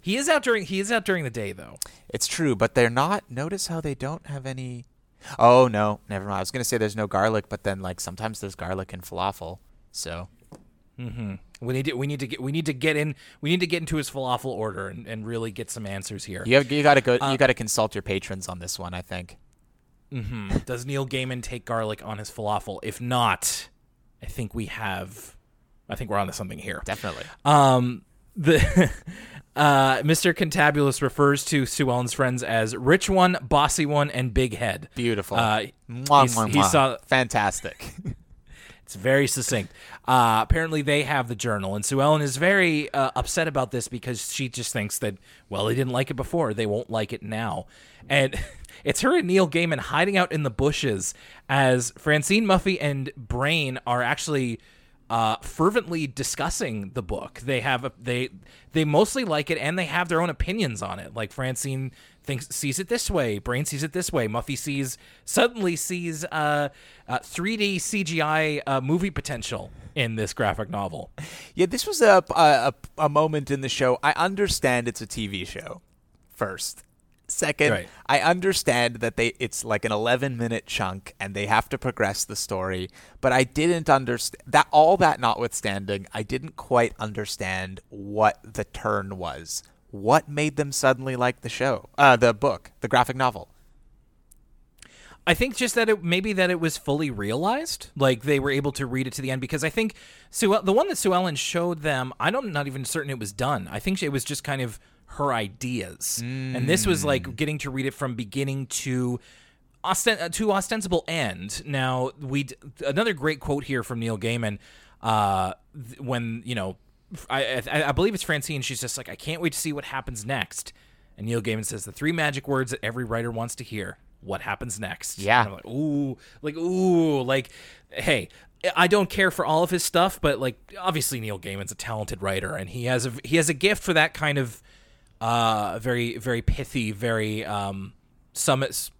He is out during the day, though. It's true, but they're not. Notice how they don't have any. Oh no, never mind. I was gonna say there's no garlic, but then like sometimes there's garlic in falafel. So. Mm-hmm. We need to get into his falafel order and really get some answers here. You got to go. You got to consult your patrons on this one, I think. Mm-hmm. Does Neil Gaiman take garlic on his falafel? If not, I think we're onto something here. Definitely. Mr. Contabulous refers to Sue Ellen's friends as Rich One, Bossy One, and Big Head. Beautiful. He saw fantastic. It's very succinct. Apparently, they have the journal, and Sue Ellen is very upset about this because she just thinks that, well, they didn't like it before, they won't like it now, and. It's her and Neil Gaiman hiding out in the bushes as Francine, Muffy, and Brain are actually fervently discussing the book. They have they mostly like it, and they have their own opinions on it. Like Francine sees it this way, Brain sees it this way, Muffy suddenly sees 3D CGI movie potential in this graphic novel. Yeah, this was a moment in the show. I understand it's a TV show first. Second, right. I understand that it's like an 11-minute chunk and they have to progress the story, but I didn't understand that. All that notwithstanding, I didn't quite understand what the turn was. What made them suddenly like the show, the book, the graphic novel? I think just that it was fully realized, like they were able to read it to the end, because I think the one that Sue Ellen showed them, I'm not even certain it was done. I think it was just kind of her ideas, and this was like getting to read it from beginning to ostensible end. Now another great quote here from Neil Gaiman, when I believe it's Francine. She's just like, I can't wait to see what happens next. And Neil Gaiman says the three magic words that every writer wants to hear: what happens next? Yeah. And I'm like hey. I don't care for all of his stuff, but like obviously Neil Gaiman's a talented writer, and he has a gift for that kind of very very pithy, very summative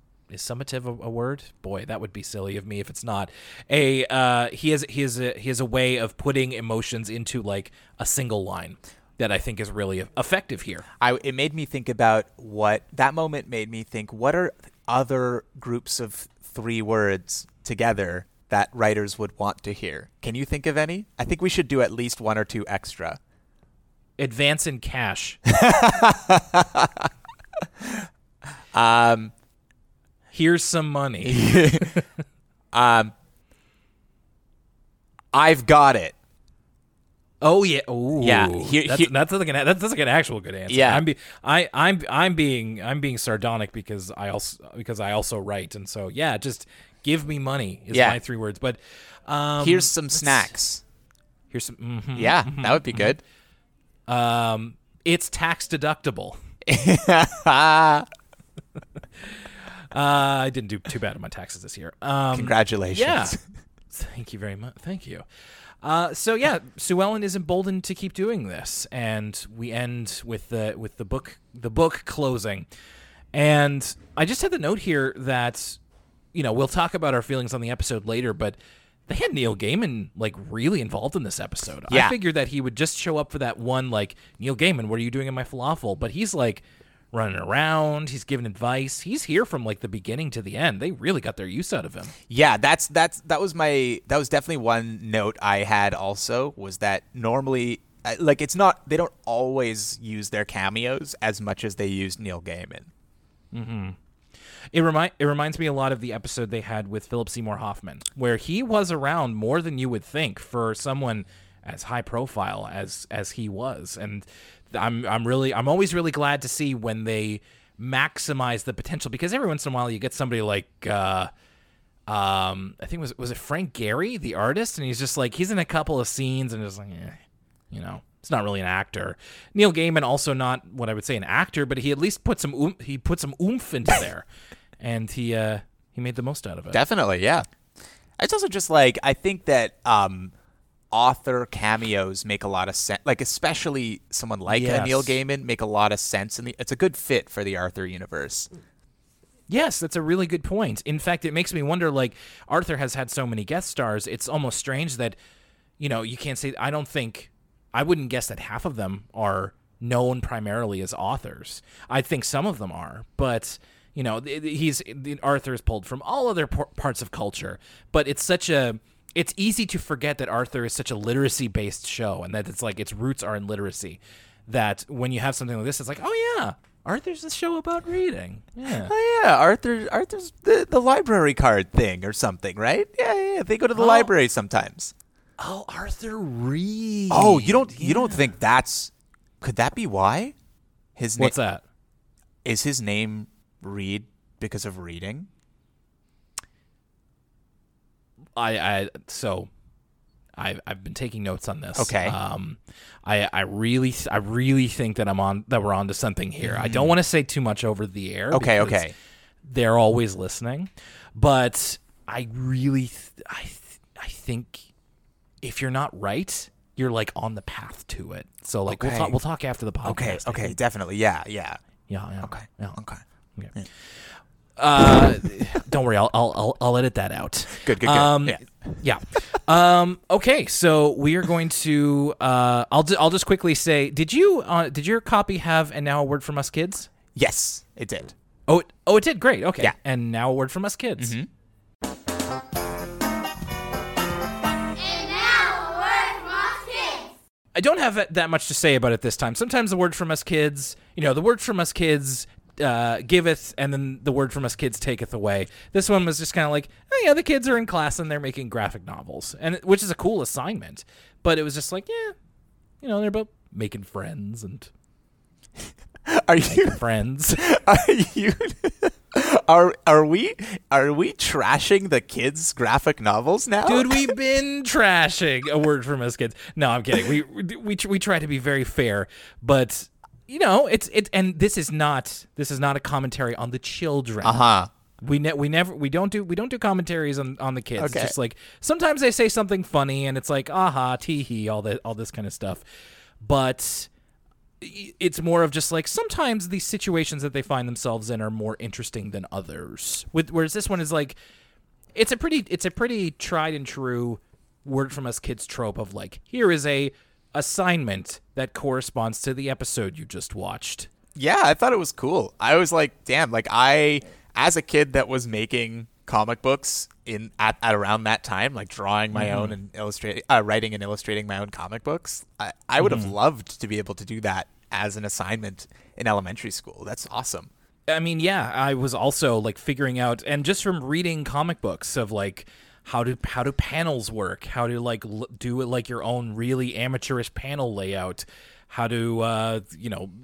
a word? Boy, that would be silly of me if it's not. He has a way of putting emotions into like a single line that I think is really effective here. It made me think about what are other groups of three words together that writers would want to hear. Can you think of any? I think we should do at least one or two extra. Advance in cash. Here's some money. I've got it. Oh yeah, ooh. Yeah. That's like an actual good answer. Yeah. I'm being sardonic because I also write, and so yeah, just give me money is my three words. But here's some snacks. Here's some. Mm-hmm, yeah, mm-hmm, that would be good. It's tax deductible. I didn't do too bad on my taxes this year. Congratulations. Yeah. Thank you very much. Thank you. So yeah, Sue Ellen is emboldened to keep doing this, and we end with the book closing. And I just had the note here that, you know, we'll talk about our feelings on the episode later, but they had Neil Gaiman like really involved in this episode. Yeah. I figured that he would just show up for that one, like, Neil Gaiman, what are you doing in my falafel? But he's like running around, he's giving advice, he's here from like the beginning to the end. They really got their use out of him. Yeah, that was definitely one note I had also, was that normally, like, it's not, they don't always use their cameos as much as they used Neil Gaiman. Mm-hmm. It reminds me a lot of the episode they had with Philip Seymour Hoffman, where he was around more than you would think for someone as high profile as he was. And I'm always really glad to see when they maximize the potential, because every once in a while you get somebody like I think was it Frank Gehry, the artist, and he's just like, he's in a couple of scenes and just like, you know, it's not really an actor. Neil Gaiman also not what I would say an actor, but he at least put some oomph into there, and he made the most out of it. Definitely, yeah. It's also just like, I think that author cameos make a lot of sense, like especially someone like Neil Gaiman, make a lot of sense, and it's a good fit for the Arthur universe. Yes, that's a really good point. In fact, it makes me wonder, like, Arthur has had so many guest stars, it's almost strange that, you know, you can't say, I wouldn't guess that half of them are known primarily as authors. I think some of them are, but you know, Arthur is pulled from all other parts of culture, but it's easy to forget that Arthur is such a literacy-based show, and that it's like its roots are in literacy, that when you have something like this, it's like, oh yeah, Arthur's a show about reading. Yeah. Oh yeah, Arthur's the library card thing or something, right? Yeah, they go to the library sometimes. Oh, Arthur reads. Oh, you don't think that's... Could that be why? What's that? Is his name Reed because of reading? I've been taking notes on this. Okay. I really think that we're onto something here. I don't want to say too much over the air. Okay. They're always listening, but I think if you're not right, you're like on the path to it. So like, okay, we'll talk after the podcast. Okay, definitely. Yeah. Okay. Don't worry, I'll edit that out. Good. Yeah. Okay, so we are going to. I'll just quickly say, did your copy have And Now a Word from Us Kids? Yes, it did. It did. Great. Okay. Yeah. And Now a Word from Us Kids. Mm-hmm. I don't have that much to say about it this time. Sometimes the word from us kids, you know, the word from us kids giveth, and then the word from us kids taketh away. This one was just kind of like, oh yeah, the kids are in class and they're making graphic novels, and which is a cool assignment. But it was just like, yeah, you know, they're about making friends and friends. Are we trashing the kids' graphic novels now? Dude, we've been trashing A Word from Us Kids. No, I'm kidding. We try to be very fair, but you know, and this is not a commentary on the children. Uh-huh. We don't do commentaries on the kids. Okay. It's just like sometimes they say something funny and it's like, aha, tee hee, all this kind of stuff. But it's more of just like sometimes these situations that they find themselves in are more interesting than others. Whereas this one is like, it's a pretty tried and true word from us kids trope of like, here is a assignment that corresponds to the episode you just watched. Yeah, I thought it was cool. I was like, damn, like I, as a kid that was making comic books in at around that time, like drawing my own and illustrating, writing and illustrating my own comic books. I would have loved to be able to do that as an assignment in elementary school. That's awesome. I mean, yeah, I was also like figuring out, and just from reading comic books of like how do panels work, how to like do it like your own really amateurish panel layout, how to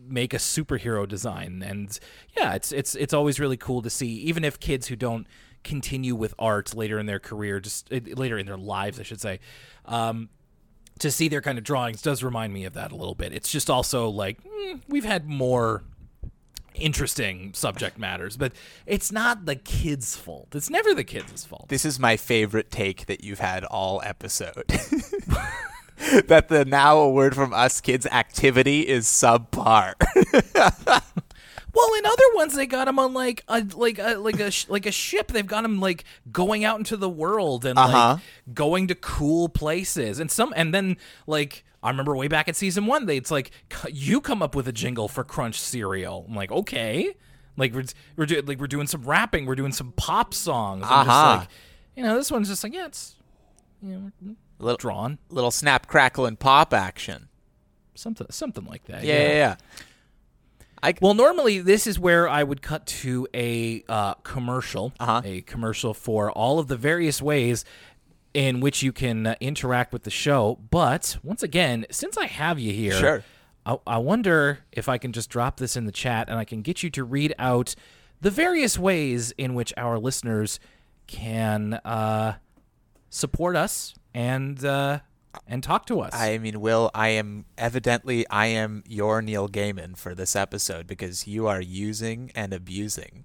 make a superhero design, and yeah, it's always really cool to see, even if kids who don't continue with art later in their career, just later in their lives, I should say, to see their kind of drawings does remind me of that a little bit. It's just also like we've had more interesting subject matters, but it's not the kids' fault. It's never the kids' fault. This is my favorite take that you've had all episode. That the Now A Word From Us kids activity is subpar. Well, in other ones, they got him on like a ship. They've got him like going out into the world and like going to cool places, and then like I remember way back at season one, it's like you come up with a jingle for Crunch cereal. I'm like, okay, like we're doing some rapping, we're doing some pop songs. I'm just like, this one's just like, yeah, it's little snap, crackle, and pop action, something like that. Yeah. Well, normally this is where I would cut to a commercial, a commercial for all of the various ways in which you can interact with the show. But once again, since I have you here, sure. I wonder if I can just drop this in the chat and I can get you to read out the various ways in which our listeners can support us and talk to us. I mean, Will, I am your Neil Gaiman for this episode, because you are using and abusing.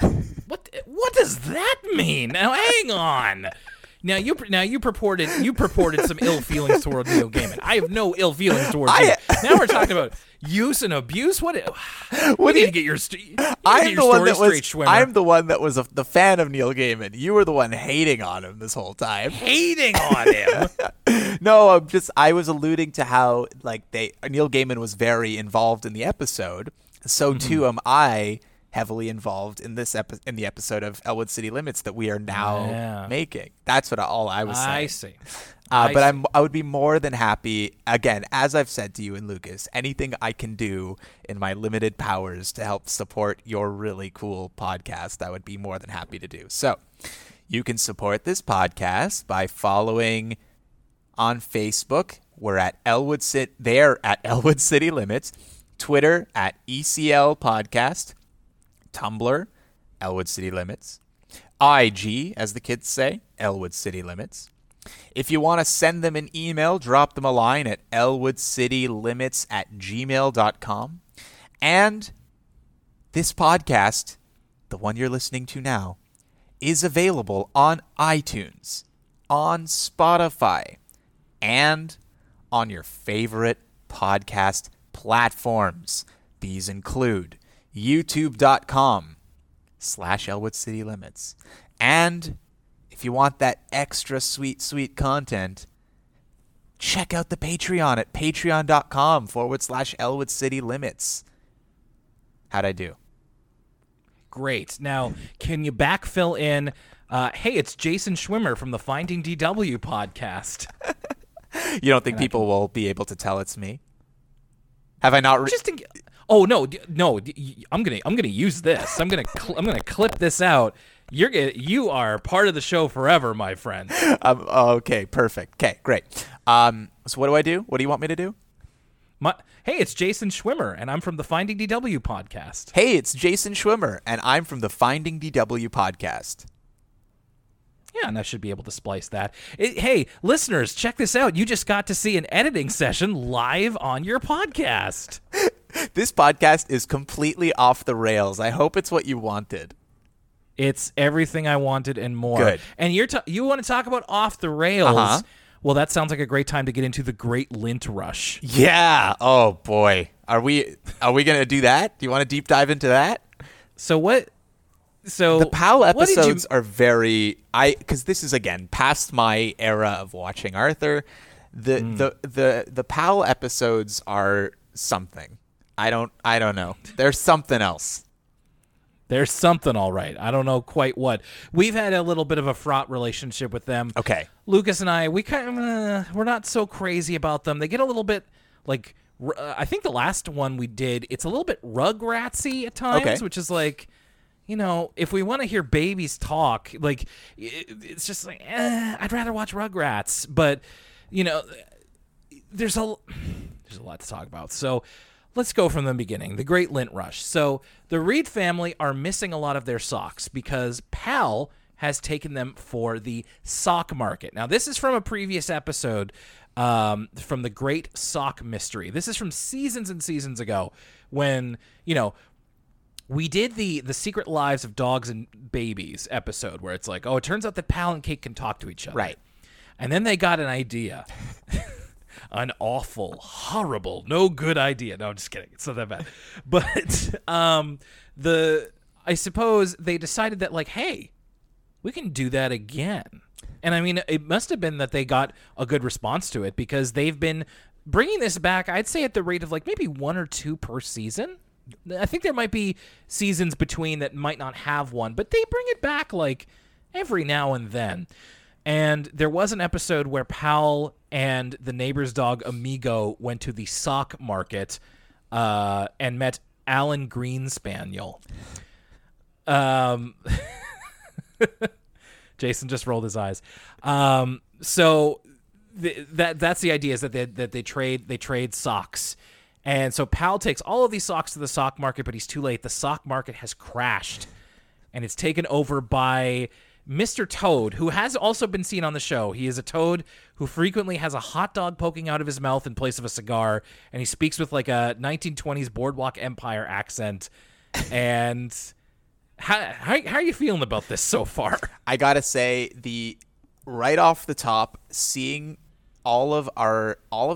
What does that mean? Now, hang on. Now you purported some ill feelings toward Neil Gaiman. I have no ill feelings towards you. Now we're talking about use and abuse. I'm the one that was the fan of Neil Gaiman. You were the one hating on him this whole time. Hating on him. No, I was alluding to how like Neil Gaiman was very involved in the episode. So too am I, heavily involved in this in the episode of Elwood City Limits that we are now making. That's what all I was saying. I see. I would be more than happy, again, as I've said to you and Lucas, anything I can do in my limited powers to help support your really cool podcast, I would be more than happy to do. So you can support this podcast by following on Facebook. We're at Elwood City. They're at Elwood City Limits. Twitter at ECL Podcast. Tumblr, Elwood City Limits. IG, as the kids say, Elwood City Limits. If you want to send them an email, drop them a line at elwoodcitylimits@gmail.com. And this podcast, the one you're listening to now, is available on iTunes, on Spotify, and on your favorite podcast platforms. These include youtube.com/ElwoodCityLimits. And if you want that extra sweet content, check out the Patreon at patreon.com/ElwoodCityLimits. How'd I do? Great. Now, can you backfill in, hey, it's Jason Schwimmer from the Finding DW podcast. You don't think people will be able to tell it's me? Have I not... Oh no! I'm gonna use this. I'm gonna clip this out. You are part of the show forever, my friend. Okay. Perfect. Okay. Great. So what do I do? What do you want me to do? Hey, it's Jason Schwimmer, and I'm from the Finding DW podcast. Hey, it's Jason Schwimmer, and I'm from the Finding DW podcast. Yeah, and I should be able to splice that. Hey, listeners, check this out. You just got to see an editing session live on your podcast. This podcast is completely off the rails. I hope it's what you wanted. It's everything I wanted and more. Good. And you want to talk about off the rails. Uh-huh. Well, that sounds like a great time to get into the Great Lint Rush. Yeah. Oh, boy. Are we going to do that? Do you want to deep dive into that? So the Pal episodes are because this is, again, past my era of watching Arthur. The Pal episodes are something. I don't know. There's something else. There's something, all right. I don't know quite what. We've had a little bit of a fraught relationship with them. Okay. Lucas and I, we kind of, we're not so crazy about them. They get a little bit like, I think the last one we did, it's a little bit Rugratsy at times, okay, which is like, you know, if we want to hear babies talk, like, it's just like, I'd rather watch Rugrats. But, you know, there's a lot to talk about. So let's go from the beginning. The Great Lint Rush. So the Reed family are missing a lot of their socks because Pal has taken them for the sock market. Now, this is from a previous episode from the Great Sock Mystery. This is from seasons and seasons ago when, you know, we did the Secret Lives of Dogs and Babies episode where it's like, oh, it turns out that Pal and Kate can talk to each other. Right. And then they got an idea. An awful, horrible, no good idea. No, I'm just kidding. It's not that bad. But I suppose they decided that, like, hey, we can do that again. And, I mean, it must have been that they got a good response to it because they've been bringing this back, I'd say, at the rate of, like, maybe one or two per season. I think there might be seasons between that might not have one, but they bring it back, like, every now and then. And there was an episode where Pal and the neighbor's dog Amigo went to the sock market and met Alan Greenspaniel. Jason just rolled his eyes. So that's the idea, is that they trade socks. And so Pal takes all of these socks to the sock market, but he's too late. The sock market has crashed, and it's taken over by Mr. Toad, who has also been seen on the show. He is a toad who frequently has a hot dog poking out of his mouth in place of a cigar, and he speaks with like a 1920s Boardwalk Empire accent. And how are you feeling about this so far? I gotta say, right off the top, seeing all of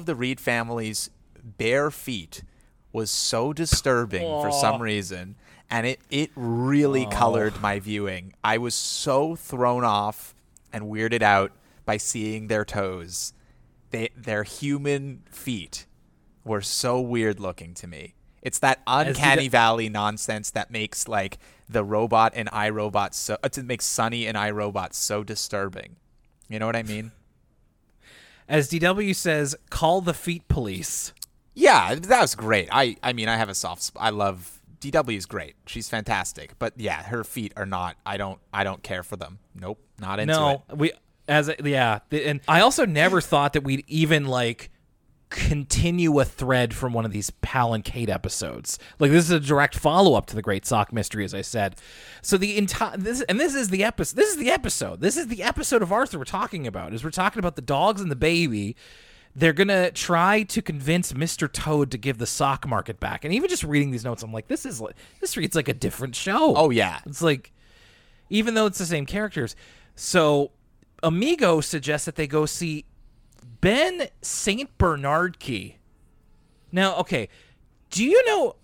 the Reed family's bare feet was so disturbing for some reason, and it really colored my viewing. I was so thrown off and weirded out by seeing their toes. Their human feet were so weird looking to me. It's that uncanny valley nonsense that makes like the robot and iRobot makes Sunny and iRobot so disturbing. You know what I mean? As DW says, call the feet police. Yeah, that was great. I mean, I have a soft spot. I love DW is great. She's fantastic. But yeah, her feet are not. I don't care for them. Nope, not into it. No, and I also never thought that we'd even like continue a thread from one of these Pal and Kate episodes. Like, this is a direct follow up to the Great Sock Mystery, as I said. So the entire This is the episode of Arthur we're talking about. We're talking about the dogs and the baby. They're going to try to convince Mr. Toad to give the sock market back. And even just reading these notes, I'm like, this reads like a different show. Oh, yeah. It's like, even though it's the same characters. So Amigo suggests that they go see Ben Bernanke. Now, okay, do you know,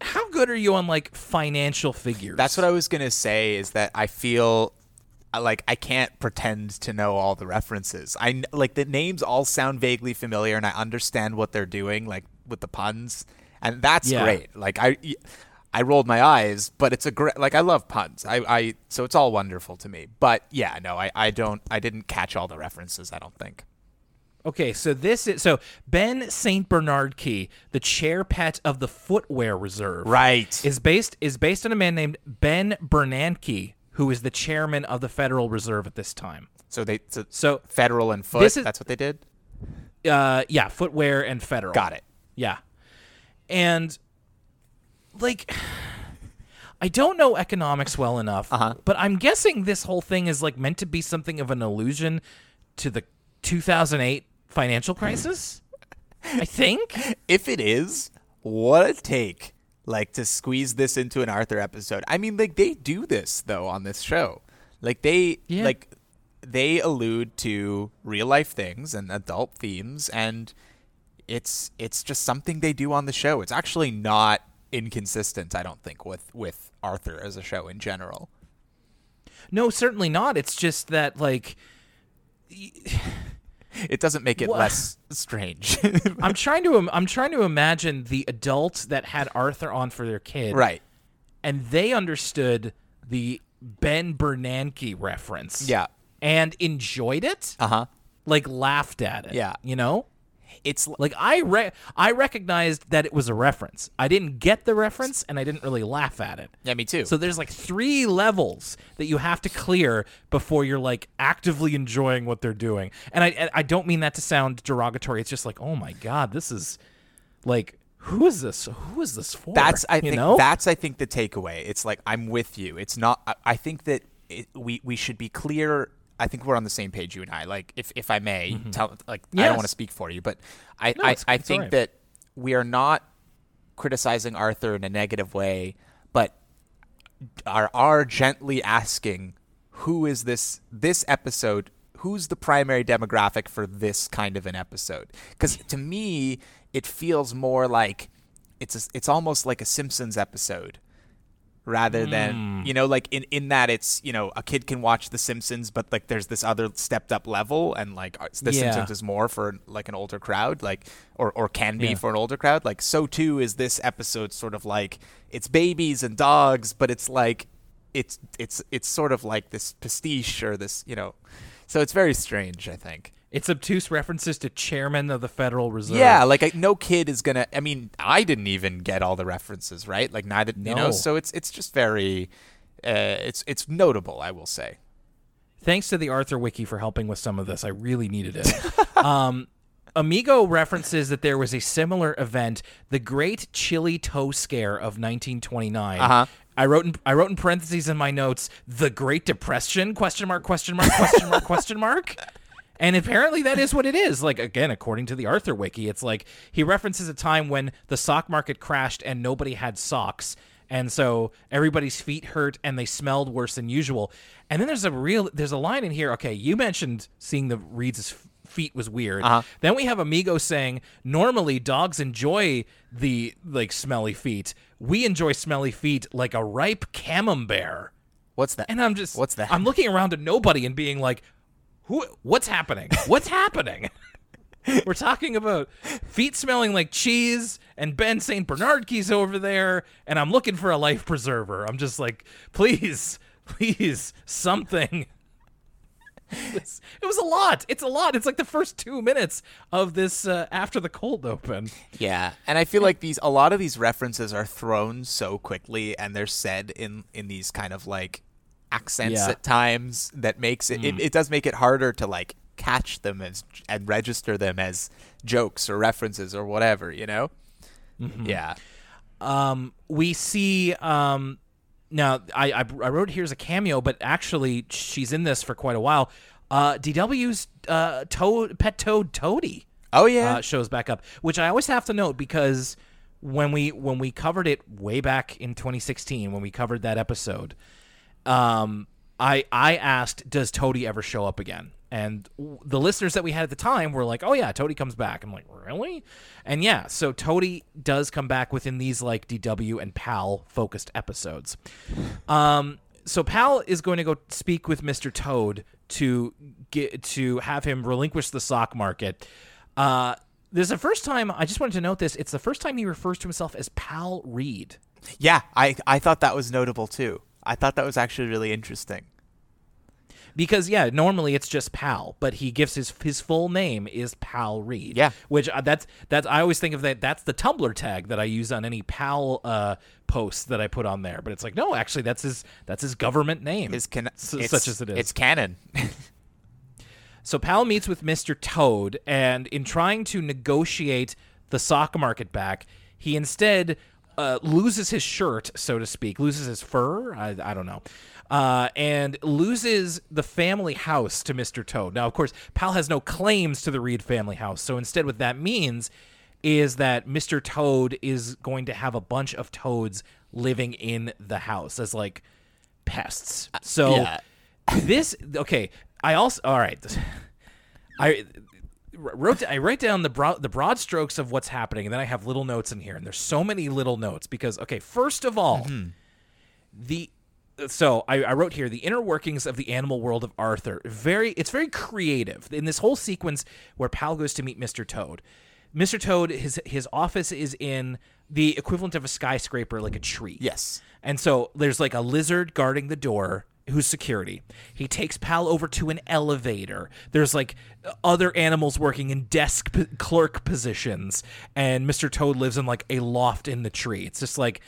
how good are you on, like, financial figures? That's what I was going to say, is that I feel like I can't pretend to know all the references. I like the names all sound vaguely familiar, and I understand what they're doing, like with the puns, and that's great. Like I rolled my eyes, but it's a great. Like, I love puns. I so it's all wonderful to me. But yeah, no, I didn't catch all the references, I don't think. Okay, so so Ben Bernanke, the chair pet of the Footwear Reserve, right, is based on a man named Ben Bernanke, who is the chairman of the Federal Reserve at this time. So Federal and Foot, that's what they did? Yeah, Footwear and Federal. Got it. Yeah. And, like, I don't know economics well enough, but I'm guessing this whole thing is, like, meant to be something of an allusion to the 2008 financial crisis, I think. If it is, what a take. Like, to squeeze this into an Arthur episode. I mean, like, they do this though on this show. Like, they allude to real life things and adult themes, and it's just something they do on the show. It's actually not inconsistent, I don't think, with Arthur as a show in general. No, certainly not. It's just that, like, it doesn't make it less strange. I'm trying to imagine the adult that had Arthur on for their kid, right? and they understood the Ben Bernanke reference. Yeah. And enjoyed it. Uh-huh. Like, laughed at it. Yeah. You know? It's like I recognized that it was a reference. I didn't get the reference, and I didn't really laugh at it. Yeah, me too. So there's like 3 levels that you have to clear before you're like actively enjoying what they're doing. And I don't mean that to sound derogatory. It's just like, oh my God, this is like, who is this? Who is this for? I think the takeaway. It's like, I'm with you. It's not. I think we should be clear. I think we're on the same page, you and I. Like, if I may, mm-hmm. Yes. I don't want to speak for you, but I think that we are not criticizing Arthur in a negative way, but are gently asking, who is this episode? Who's the primary demographic for this kind of an episode? Because to me, it feels more like it's almost like a Simpsons episode. Rather than, you know, like in that it's, you know, a kid can watch The Simpsons, but like there's this other stepped up level, and like The Simpsons is more for like an older crowd, like or can be for an older crowd. Like, so too is this episode sort of like, it's babies and dogs, but it's like it's sort of like this pastiche or this, you know, so it's very strange, I think. It's obtuse references to chairman of the Federal Reserve. Yeah, like no kid is gonna. I mean, I didn't even get all the references, right? Like neither, you know. So it's just very, it's notable, I will say. Thanks to the Arthur Wiki for helping with some of this. I really needed it. Amigo references that there was a similar event, the Great Chili Toe Scare of 1929. Uh-huh. I wrote in parentheses in my notes, the Great Depression? $? And apparently that is what it is. Like, again, according to the Arthur Wiki, it's like he references a time when the sock market crashed and nobody had socks. And so everybody's feet hurt and they smelled worse than usual. And then there's a line in here. Okay, you mentioned seeing the Reed's feet was weird. Uh-huh. Then we have Amigo saying, normally dogs enjoy the, like, smelly feet. We enjoy smelly feet like a ripe camembert. What's that? And what's that? I'm looking around at nobody and being like, what's happening? What's happening? We're talking about feet smelling like cheese, and Ben St. Bernanke's over there, and I'm looking for a life preserver. I'm just like, please, something. It was a lot. It's a lot. It's like the first 2 minutes of this after the cold open. Yeah, and I feel like a lot of these references are thrown so quickly, and they're said in these kind of like accents at times that makes it, it does make it harder to like catch them and register them as jokes or references or whatever, you know? Mm-hmm. Yeah. We see, now I wrote here's a cameo, but actually she's in this for quite a while. DW's pet toad Toadie. Oh yeah. Shows back up, which I always have to note because when we covered it way back in 2016, when we covered that episode, I asked, does Toadie ever show up again? And the listeners that we had at the time were like, oh yeah, Toadie comes back. I'm like, really? And yeah, so Toadie does come back within these like DW and Pal focused episodes. So Pal is going to go speak with Mr. Toad to have him relinquish the sock market. This is the first time, I just wanted to note this, it's the first time he refers to himself as Pal Reed. Yeah, I thought that was notable too. I thought that was actually really interesting. Because, yeah, normally it's just Pal, but he gives his full name is Pal Reed. Yeah. Which that's I always think of that. That's the Tumblr tag that I use on any Pal posts that I put on there. But it's like, no, actually, that's his government name, such as it is. It's canon. So Pal meets with Mr. Toad, and in trying to negotiate the sock market back, he instead loses his shirt, so to speak, loses his fur, I don't know, and loses the family house to Mr. Toad. Now, of course, Pal has no claims to the Reed family house, so instead what that means is that Mr. Toad is going to have a bunch of toads living in the house as, like, pests. So I write down the broad strokes of what's happening, and then I have little notes in here, and there's so many little notes because, okay, first of all, I wrote here the inner workings of the animal world of Arthur. It's very creative in this whole sequence where Pal goes to meet Mr. Toad. Mr. Toad, his office is in the equivalent of a skyscraper, like a tree. Yes. And so there's like a lizard guarding the door who's security. He takes Pal over to an elevator. There's like other animals working in desk clerk positions. And Mr. Toad lives in like a loft in the tree. It's just like,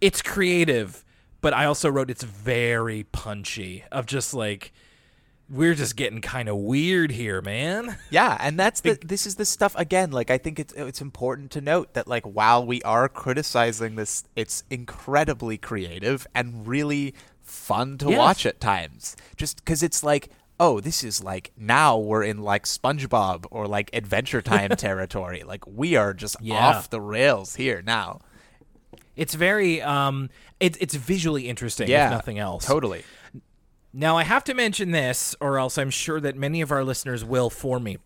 it's creative. But I also wrote it's very punchy of just like, we're just getting kind of weird here, man. Yeah, and that's this is the stuff again. Like, I think it's important to note that like while we are criticizing this, it's incredibly creative and really fun to watch at times. Just because it's like, oh, this is like now we're in like SpongeBob or like Adventure Time territory. Like we are just off the rails here now. It's very it's visually interesting, if nothing else. Totally. Now, I have to mention this, or else I'm sure that many of our listeners will for me.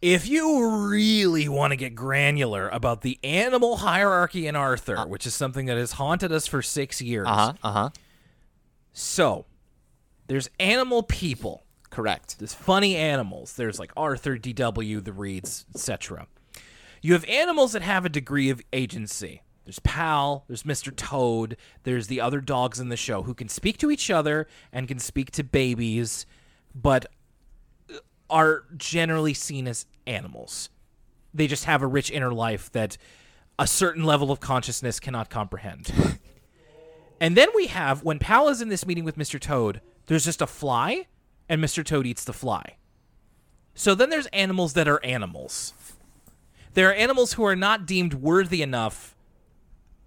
If you really want to get granular about the animal hierarchy in Arthur, which is something that has haunted us for 6 years. So, there's animal people. Correct. There's funny animals. There's like Arthur, DW, the Reeds, etc. You have animals that have a degree of agency. There's Pal, there's Mr. Toad, there's the other dogs in the show who can speak to each other and can speak to babies, but are generally seen as animals. They just have a rich inner life that a certain level of consciousness cannot comprehend. And then we have, when Pal is in this meeting with Mr. Toad, there's just a fly, and Mr. Toad eats the fly. So then there's animals that are animals. There are animals who are not deemed worthy enough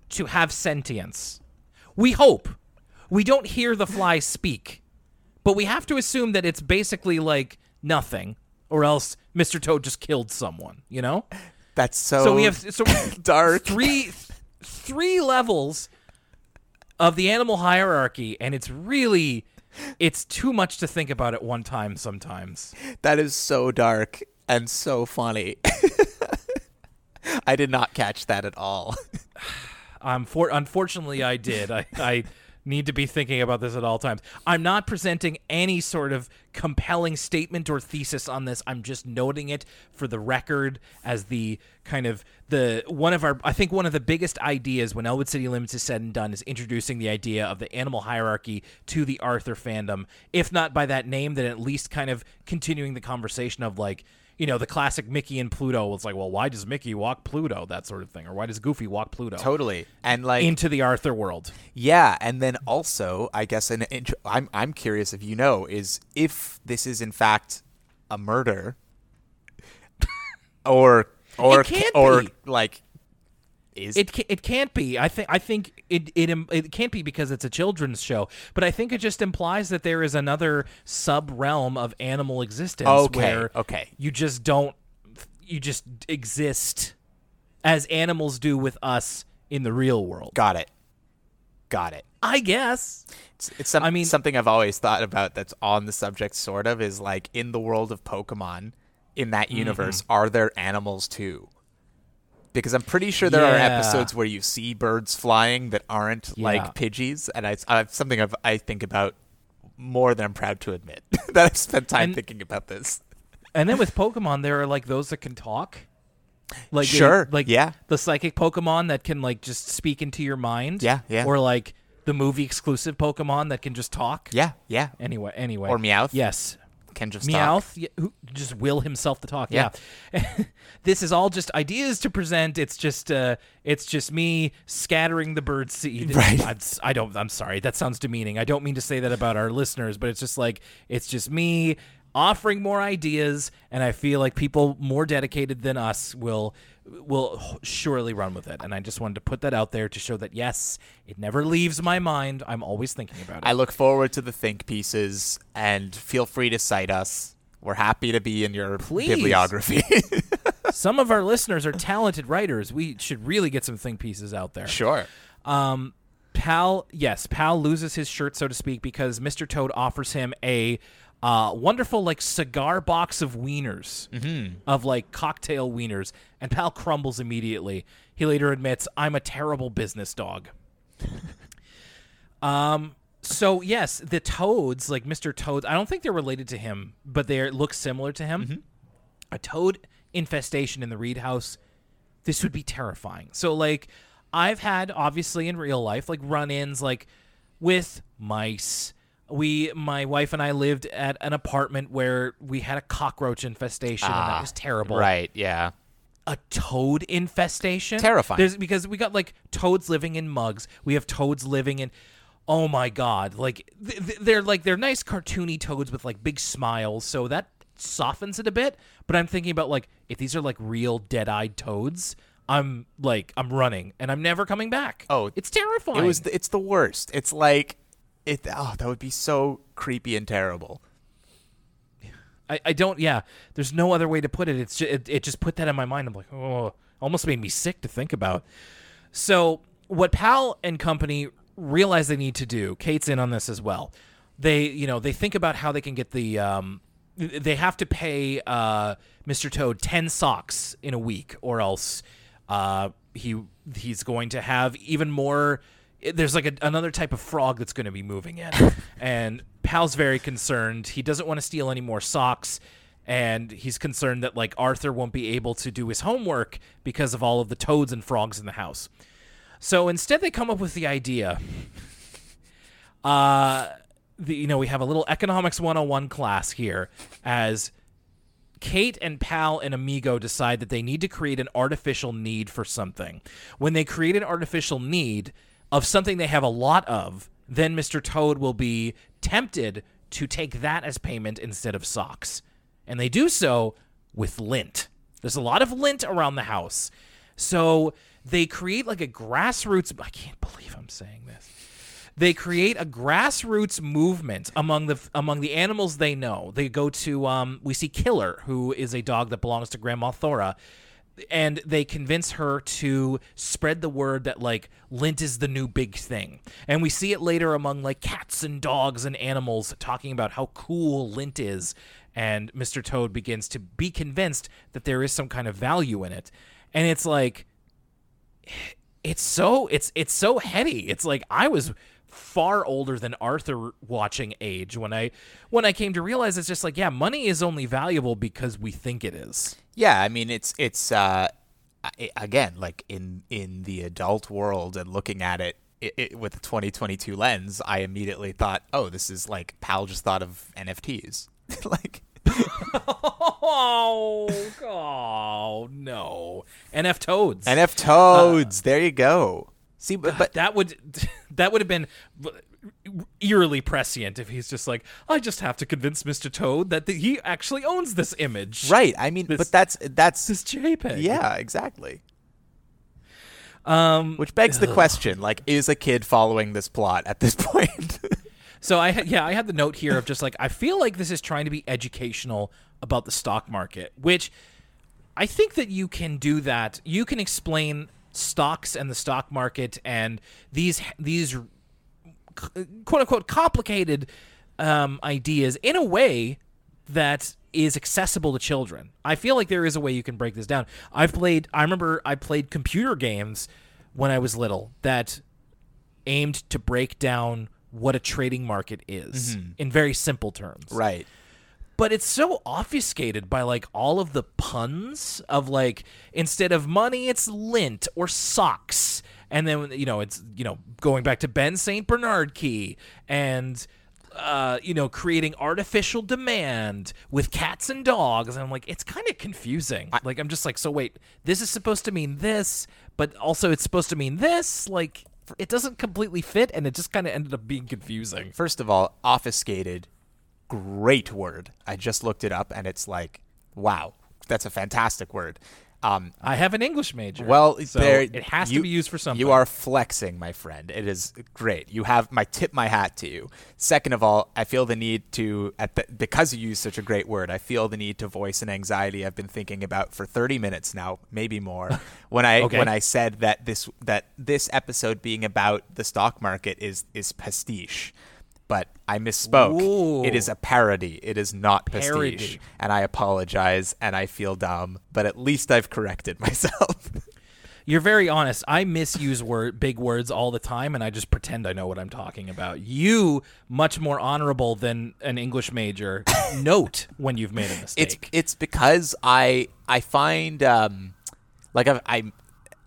to have sentience. We hope. We don't hear the fly speak. But we have to assume that it's basically like nothing. Or else Mr. Toad just killed someone, you know? That's so we have dark. Three levels of the animal hierarchy, and it's really too much to think about at one time sometimes. That is so dark and so funny. I did not catch that at all. Unfortunately, I did. I need to be thinking about this at all times. I'm not presenting any sort of compelling statement or thesis on this. I'm just noting it for the record as the kind of the one of our, I think one of the biggest ideas when Elwood City Limits is said and done is introducing the idea of the animal hierarchy to the Arthur fandom. If not by that name, then at least kind of continuing the conversation of like, you know, the classic Mickey and Pluto. It's like, well, why does Mickey walk Pluto? That sort of thing. Or why does Goofy walk Pluto? Totally. And like into the Arthur world. Yeah. And then also, I guess, I'm curious if you know, is if this is in fact a murder or like is it can't be. I think it can't be because it's a children's show, but I think it just implies that there is another sub realm of animal existence where you just exist as animals do with us in the real world. Got it. I guess it's something I've always thought about that's on the subject sort of is like in the world of Pokemon, in that universe, are there animals too? Because I'm pretty sure there are episodes where you see birds flying that aren't like Pidgeys, and it's something I think about more than I'm proud to admit that I've spent time thinking about this. And then with Pokemon, there are like those that can talk, like the psychic Pokemon that can like just speak into your mind, or like the movie exclusive Pokemon that can just talk, Anyway, or Meowth, can just Meowth, who just will himself to talk. Yeah. This is all just ideas to present. It's just me scattering the bird seed. Right. I'm sorry. That sounds demeaning. I don't mean to say that about our listeners, but it's just like it's just me offering more ideas, and I feel like people more dedicated than us will surely run with it. And I just wanted to put that out there to show that, yes, it never leaves my mind. I'm always thinking about it. I look forward to the think pieces, and feel free to cite us. We're happy to be in your bibliography. Some of our listeners are talented writers. We should really get some think pieces out there. Sure. Pal loses his shirt, so to speak, because Mr. Toad offers him a wonderful like cigar box of wieners, of like cocktail wieners, and Pal crumbles immediately. He later admits, I'm a terrible business dog. So yes, the toads, like Mr. Toad, I don't think they're related to him, but they look similar to him. A toad infestation in the Reed house, this would be terrifying. So, like, I've had, obviously, in real life, like, run-ins, like, with mice. My wife and I lived at an apartment where we had a cockroach infestation, and that was terrible. Right, yeah. A toad infestation? Terrifying. Because we got, like, toads living in mugs. We have toads living in... Oh, my God. Like, they're nice cartoony toads with, like, big smiles, so that softens it a bit. But I'm thinking about, like, if these are, like, real dead-eyed toads... I'm running, and I'm never coming back. Oh, it's terrifying. It's the worst. It's like, that would be so creepy and terrible. I don't, there's no other way to put it. It's just, it just put that in my mind. I'm like, oh, almost made me sick to think about. So what Pal and company realize they need to do, Kate's in on this as well. They think about how they can get they have to pay Mr. Toad 10 socks in a week, or else... he's going to have even more. There's like another type of frog that's going to be moving in, and Pal's very concerned. He doesn't want to steal any more socks, and he's concerned that, like, Arthur won't be able to do his homework because of all of the toads and frogs in the house. So instead, they come up with the idea. We have a little economics 101 class here as Kate and Pal and Amigo decide that they need to create an artificial need for something. When they create an artificial need of something they have a lot of, then Mr. Toad will be tempted to take that as payment instead of socks. And they do so with lint. There's a lot of lint around the house. So they create like a grassroots... I can't believe I'm saying this. They create a grassroots movement among the animals they know. They go to, we see Killer, who is a dog that belongs to Grandma Thora, and they convince her to spread the word that, like, lint is the new big thing. And we see it later among, like, cats and dogs and animals talking about how cool lint is, and Mr. Toad begins to be convinced that there is some kind of value in it. And it's like, it's so heady. It's like, I was far older than Arthur watching age when I came to realize it's just like, yeah, money is only valuable because we think it is. Yeah, I mean, it's again, like, in the adult world and looking at it with a 2022 lens, I immediately thought, oh, this is like Pal just thought of NFTs. Like, oh no, NF toads, there you go. See, but that would have been eerily prescient if he's just like, I just have to convince Mr. Toad that he actually owns this image. Right. I mean, but that's this JPEG. Yeah, exactly. Which begs the question, like, is a kid following this plot at this point? So I had the note here of just like, I feel like this is trying to be educational about the stock market, which I think that you can do that. You can explain stocks and the stock market and these quote unquote complicated ideas in a way that is accessible to children. I feel like there is a way you can break this down. I remember I played computer games when I was little that aimed to break down what a trading market is in very simple terms. Right. But it's so obfuscated by, like, all of the puns of, like, instead of money, it's lint or socks. And then, it's, going back to Ben St. Bernanke and, creating artificial demand with cats and dogs. And I'm like, it's kind of confusing. Like, I'm just like, so wait, this is supposed to mean this, but also it's supposed to mean this. Like, it doesn't completely fit, and it just kind of ended up being confusing. First of all, obfuscated. Great word. I just looked it up, and it's like, wow, that's a fantastic word. I have an English major. Well, so it has to be used for something. You are flexing, my friend. It is great. You have my tip, my hat to you. Second of all, I feel the need to, because you use such a great word, I feel the need to voice an anxiety I've been thinking about for 30 minutes now, maybe more. When I said that this episode being about the stock market is pastiche. But I misspoke. Ooh. It is a parody. It is not pastiche. Parody. And I apologize, and I feel dumb. But at least I've corrected myself. You're very honest. I misuse big words all the time, and I just pretend I know what I'm talking about. You, much more honorable than an English major, note when you've made a mistake. It's because I find like I'm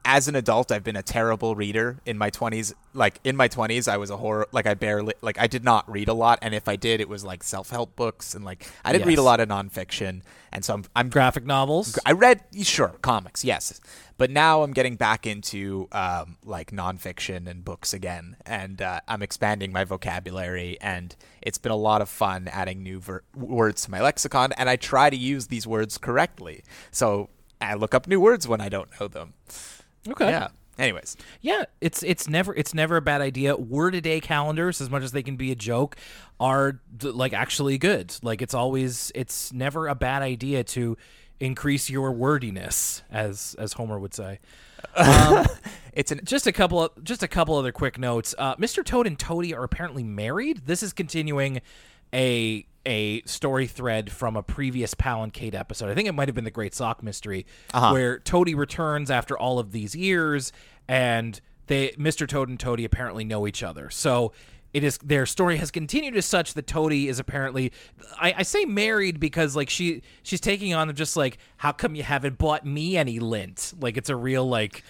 as an adult I've been a terrible reader in my 20s. Like in my 20s I was a horror, like I barely, like I did not read a lot, and if I did it was like self-help books, and like I didn't read a lot of nonfiction, and so I'm graphic novels. I read comics, yes, but now I'm getting back into like nonfiction and books again, and I'm expanding my vocabulary, and it's been a lot of fun adding new words to my lexicon, and I try to use these words correctly. So I look up new words when I don't know them. Okay. Yeah. Anyways. Yeah, it's never a bad idea. Word a day calendars, as much as they can be a joke, are like actually good. Like it's never a bad idea to increase your wordiness, as Homer would say. Just a couple other quick notes. Mr. Toad and Toadie are apparently married. This is continuing a story thread from a previous Pal and Kate episode. I think it might have been the Great Sock Mystery, where Toadie returns after all of these years, and Mr. Toad and Toadie apparently know each other. So their story has continued as such that Toadie is apparently, I say married because like she's taking on just like, how come you haven't bought me any lint? Like it's a real like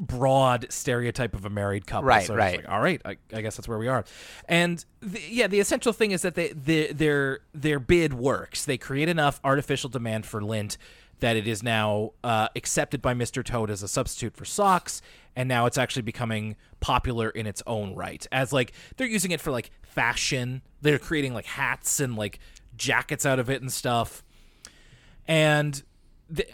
broad stereotype of a married couple. Right, so right. Like, all right, I guess that's where we are. And the essential thing is that their bid works. They create enough artificial demand for lint that it is now accepted by Mr. Toad as a substitute for socks, and now it's actually becoming popular in its own right. As like they're using it for like fashion. They're creating like hats and like jackets out of it and stuff. And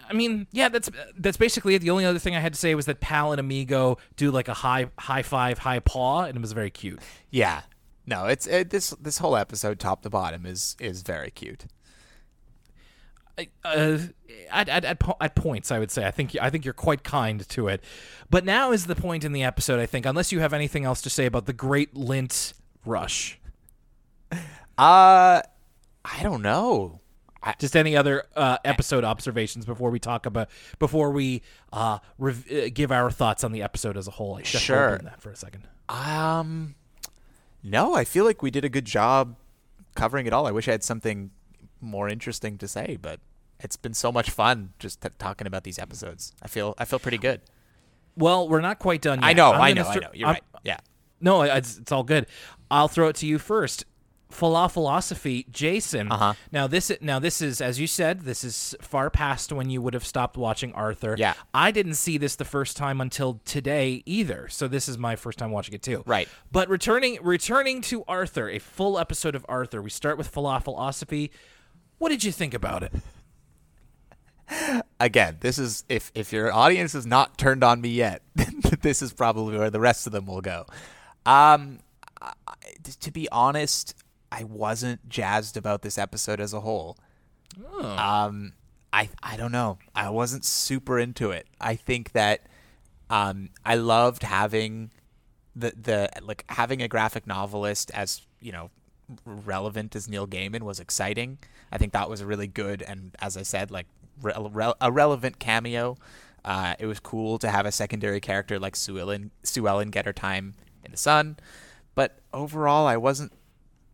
I mean, yeah, that's basically it. The only other thing I had to say was that Pal and Amigo do like a high five, high paw, and it was very cute. Yeah, no, this whole episode, top to bottom, is very cute. At points, I would say I think you're quite kind to it, but now is the point in the episode. I think, unless you have anything else to say about the Great Lint Rush. I don't know. Just any other episode observations before we give our thoughts on the episode as a whole. Sure. Open that for a second. No, I feel like we did a good job covering it all. I wish I had something more interesting to say, but it's been so much fun just talking about these episodes. I feel pretty good. Well, we're not quite done yet. I know. You're right. Yeah. No, it's all good. I'll throw it to you first. Philosophy, Jason. Now this is, as you said, this is far past when you would have stopped watching Arthur. Yeah. I didn't see this the first time until today either, so this is my first time watching it too. Right. But returning to Arthur, a full episode of Arthur, we start with Philosophy. What did you think about it? Again, this is if your audience is not turned on me yet, this is probably where the rest of them will go. To be honest, I wasn't jazzed about this episode as a whole. Oh. I don't know. I wasn't super into it. I think that I loved having the like having a graphic novelist as, you know, relevant as Neil Gaiman was exciting. I think that was really good, and as I said, like a relevant cameo. It was cool to have a secondary character like Sue Ellen get her time in the sun. But overall, I wasn't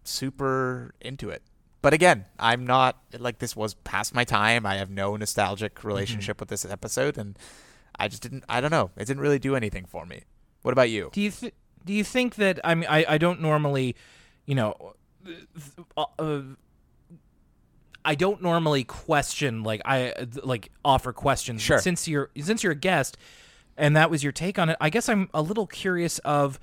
super into it. But again, I'm not like, this was past my time. I have no nostalgic relationship with this episode, and I don't know, it didn't really do anything for me. What about you? Do you think that, I mean, I don't normally, you know, I don't normally question, like I like offer questions. Sure. Since you're a guest and that was your take on it, I guess I'm a little curious of,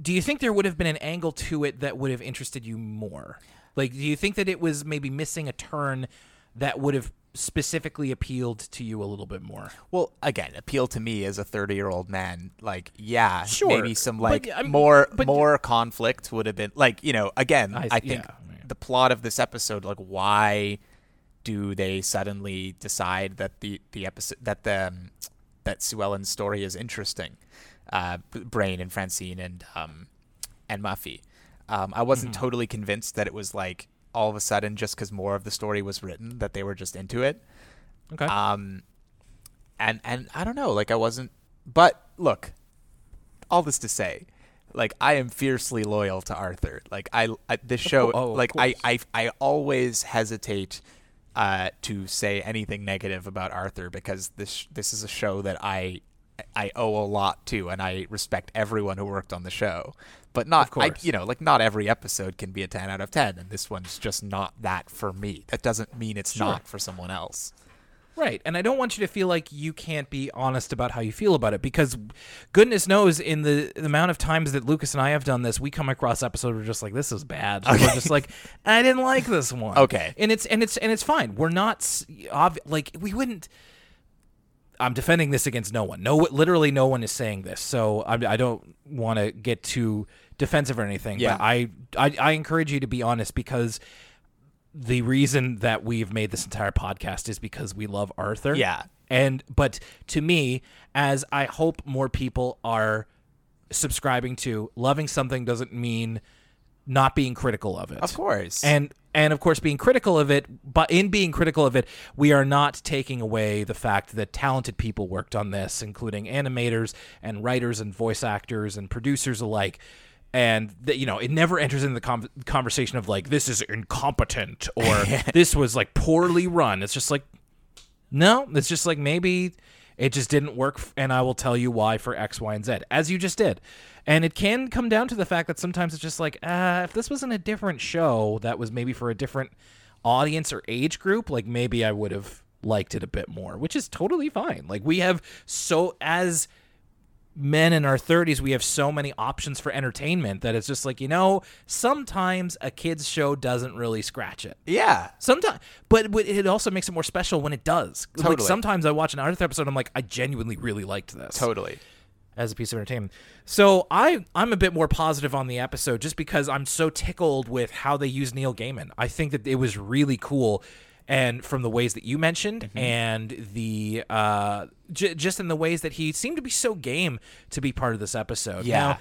do you think there would have been an angle to it that would have interested you more? Like, do you think that it was maybe missing a turn that would have specifically appealed to you a little bit more? Well, again, appeal to me as a 30-year-old man, like, yeah, sure, maybe some like, but, I mean, more conflict would have been like, you know, again, I think the plot of this episode, like, why do they suddenly decide that the episode that Sue Ellen's story is interesting? Brain and Francine and Muffy. I wasn't totally convinced that it was like all of a sudden just because more of the story was written that they were just into it. Okay. And I don't know, like I wasn't, but look, all this to say, like I am fiercely loyal to Arthur. Like I this show, I always hesitate to say anything negative about Arthur because this is a show that I owe a lot to, and I respect everyone who worked on the show, but not every episode can be a 10 out of 10. And this one's just not that for me. That doesn't mean it's not for someone else. Right. And I don't want you to feel like you can't be honest about how you feel about it, because goodness knows in the amount of times that Lucas and I have done this, we come across episodes where we're just like, this is bad. Okay. We're just like, I didn't like this one. Okay. And it's fine. We're not like we wouldn't. I'm defending this against no one. No, literally no one is saying this. So I don't want to get too defensive or anything. Yeah. But I encourage you to be honest, because the reason that we've made this entire podcast is because we love Arthur. Yeah. But to me, as I hope more people are subscribing to, loving something doesn't mean not being critical of it. Of course. And of course, being critical of it, but in being critical of it, we are not taking away the fact that talented people worked on this, including animators and writers and voice actors and producers alike. And, it never enters into the conversation of, like, this is incompetent or this was, like, poorly run. It's just like, no, it's just like maybe it just didn't work, and I will tell you why for X, Y, and Z, as you just did. And it can come down to the fact that sometimes it's just like, if this wasn't a different show that was maybe for a different audience or age group, like maybe I would have liked it a bit more, which is totally fine. Like we have as men in our 30s, we have so many options for entertainment that it's just like, sometimes a kid's show doesn't really scratch it. Yeah. Sometimes, but it also makes it more special when it does. Totally. Like sometimes I watch an Arthur episode, I'm like, I genuinely really liked this. Totally. As a piece of entertainment. So I'm a bit more positive on the episode just because I'm so tickled with how they use Neil Gaiman. I think that it was really cool. And from the ways that you mentioned, mm-hmm. and the just in the ways that he seemed to be so game to be part of this episode. Yeah. Now,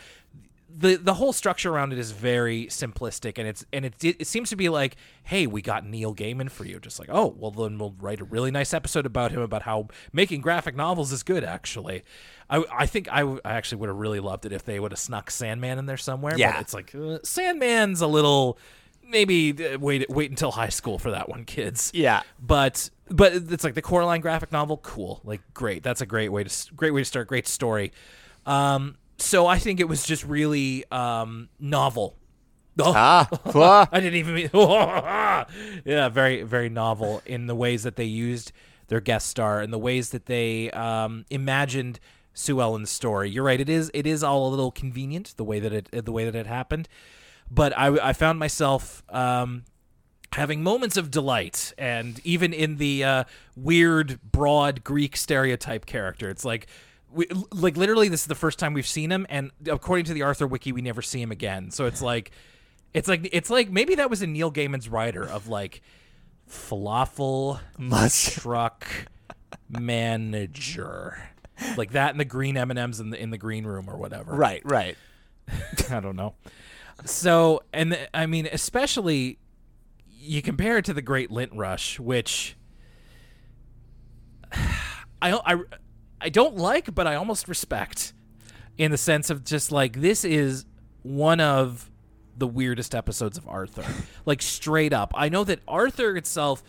the whole structure around it is very simplistic, and it seems to be like, hey, we got Neil Gaiman for you. Just like, oh, well, then we'll write a really nice episode about him, about how making graphic novels is good. Actually, I think I actually would have really loved it if they would have snuck Sandman in there somewhere. Yeah, but it's like Sandman's a little. Maybe wait until high school for that one, kids. Yeah, but it's like the Coraline graphic novel. Cool, like great. That's a great way to start. Great story. So I think it was just really novel. I didn't even mean. Yeah, very very novel in the ways that they used their guest star and the ways that they imagined Sue Ellen's story. You're right. It is all a little convenient the way that it happened. But I found myself having moments of delight, and even in the weird, broad Greek stereotype character, it's like, literally, this is the first time we've seen him, and according to the Arthur Wiki, we never see him again. So it's like maybe that was in Neil Gaiman's writer of like falafel truck manager, like that, in the green M&Ms in the green room or whatever. Right. I don't know. So, I mean, especially you compare it to the Great Lint Rush, which I don't like, but I almost respect in the sense of just like, this is one of the weirdest episodes of Arthur, like straight up. I know that Arthur itself,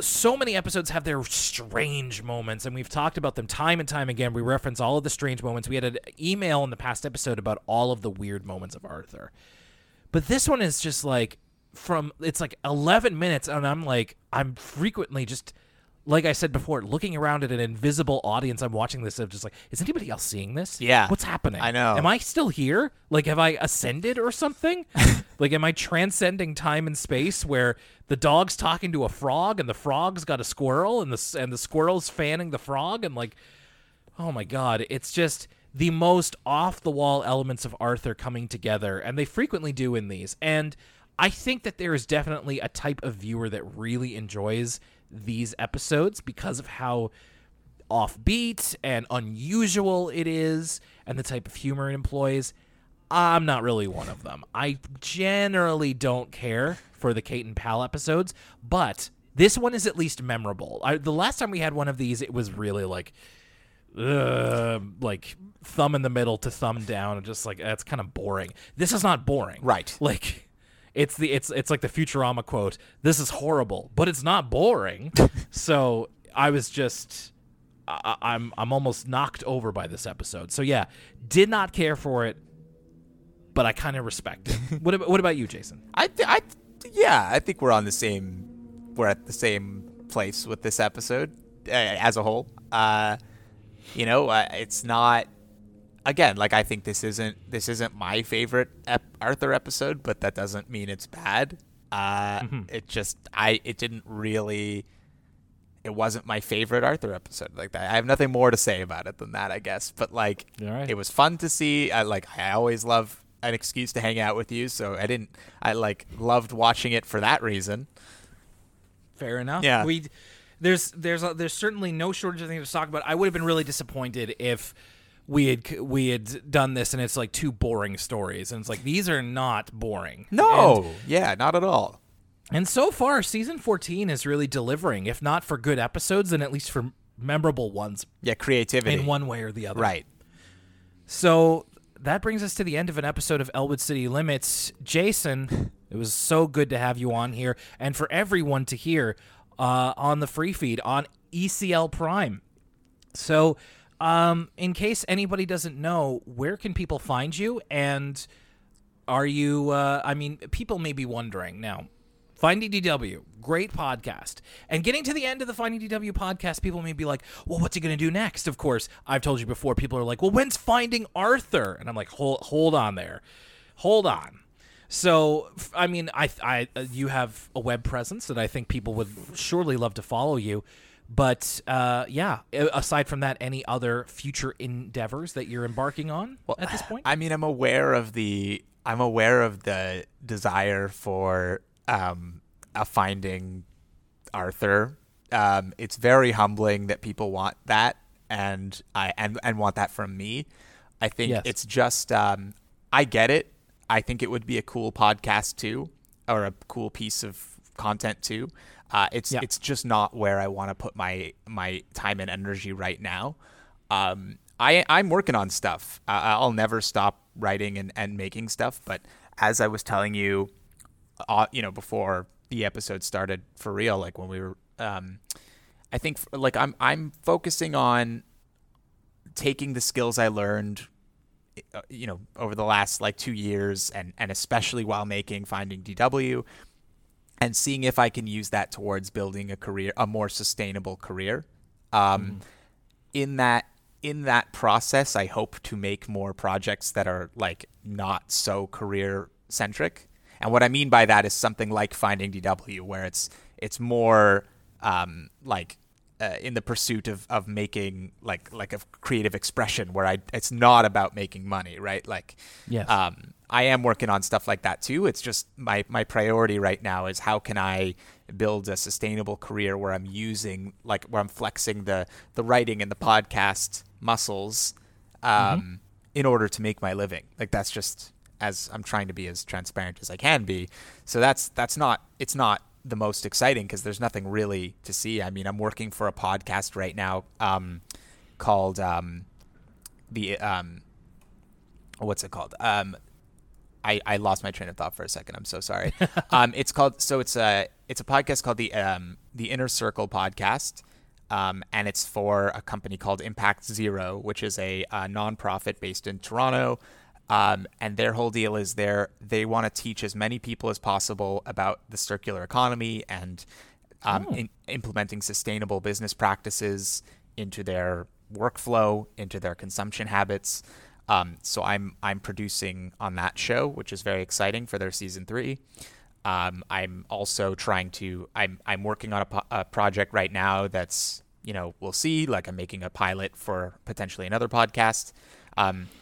so many episodes have their strange moments, and we've talked about them time and time again. We reference all of the strange moments. We had an email in the past episode about all of the weird moments of Arthur. But this one is just like it's like 11 minutes, and I'm frequently just, like I said before, looking around at an invisible audience. I'm watching this of just like, is anybody else seeing this? Yeah. What's happening? I know. Am I still here? Like, have I ascended or something? Like, am I transcending time and space where the dog's talking to a frog and the frog's got a squirrel and the squirrel's fanning the frog? And like, oh my God, it's just the most off the wall elements of Arthur coming together. And they frequently do in these. And I think that there is definitely a type of viewer that really enjoys these episodes because of how offbeat and unusual it is and the type of humor it employs. I'm not really one of them. I generally don't care for the Kate and Pal episodes, but This one is at least memorable. The last time we had one of these, it was really like thumb in the middle to thumb down, and just like that's kind of boring. This is not boring, right? Like it's like the Futurama quote. This is horrible, but it's not boring. So I was just I'm almost knocked over by this episode. So yeah, did not care for it, but I kind of respect it. What about you, Jason? I think we're at the same place with this episode as a whole. It's not, again, like I think this isn't my favorite Arthur episode, but that doesn't mean it's bad. It just it wasn't my favorite Arthur episode. Like that, I have nothing more to say about it than that, I guess. But like, right. It was fun to see. I always love an excuse to hang out with you, so I loved watching it for that reason. Fair enough. Yeah. There's certainly no shortage of things to talk about. I would have been really disappointed if we had done this and it's like two boring stories, and it's like these are not boring. No, not at all. And so far, season 14 is really delivering, if not for good episodes, then at least for memorable ones. Yeah, creativity in one way or the other. Right. So that brings us to the end of an episode of Elwood City Limits. Jason, it was so good to have you on here, and for everyone to hear. On the free feed on ECL Prime. So in case anybody doesn't know, where can people find you? And are you, people may be wondering now, Finding DW, great podcast. And getting to the end of the Finding DW podcast, people may be like, well, what's he going to do next? Of course, I've told you before, people are like, well, when's Finding Arthur? And I'm like, hold on there. Hold on. So, you have a web presence that I think people would surely love to follow you. But, aside from that, any other future endeavors that you're embarking on at this point? I mean, I'm aware of the desire for a Finding Arthur. It's very humbling that people want that and want that from me. I think It's just I get it. I think it would be a cool podcast too, or a cool piece of content too. It's just not where I want to put my time and energy right now. I'm working on stuff. I'll never stop writing and making stuff. But as I was telling you, before the episode started for real, like when we were, I think like I'm focusing on taking the skills I learned over the last like 2 years and especially while making Finding DW, and seeing if I can use that towards building a more sustainable career. In that process, I hope to make more projects that are like not so career centric. And what I mean by that is something like Finding DW, where it's more in the pursuit of making like a creative expression where it's not about making money, right? Like, yes. I am working on stuff like that too. It's just my priority right now is how can I build a sustainable career where I'm using where I'm flexing the writing and the podcast muscles, in order to make my living. Like that's just as I'm trying to be as transparent as I can be. So it's not the most exciting because there's nothing really to see. I mean, I'm working for a podcast right now called what's it called? I lost my train of thought for a second. I'm so sorry. It's a podcast called the Inner Circle Podcast, and it's for a company called Impact Zero, which is a nonprofit based in Toronto. And their whole deal is they want to teach as many people as possible about the circular economy and implementing sustainable business practices into their workflow, into their consumption habits. So I'm producing on that show, which is very exciting for their season 3. I'm also I'm working on a project right now that's, we'll see, like I'm making a pilot for potentially another podcast.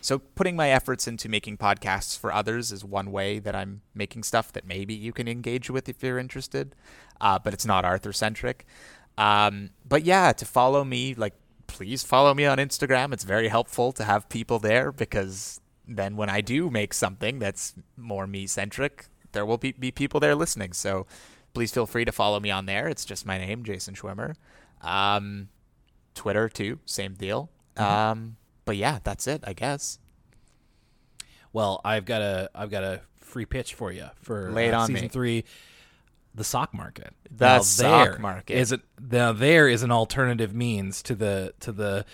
So putting my efforts into making podcasts for others is one way that I'm making stuff that maybe you can engage with if you're interested, but it's not Arthur-centric. But yeah, to follow me, please follow me on Instagram. It's very helpful to have people there because then when I do make something that's more me-centric, there will be people there listening. So please feel free to follow me on there. It's just my name, Jason Schwimmer. Twitter, too. Same deal. But yeah, that's it, I guess. Well, I've got a free pitch for you for season three, the sock market. Now there is an alternative means to the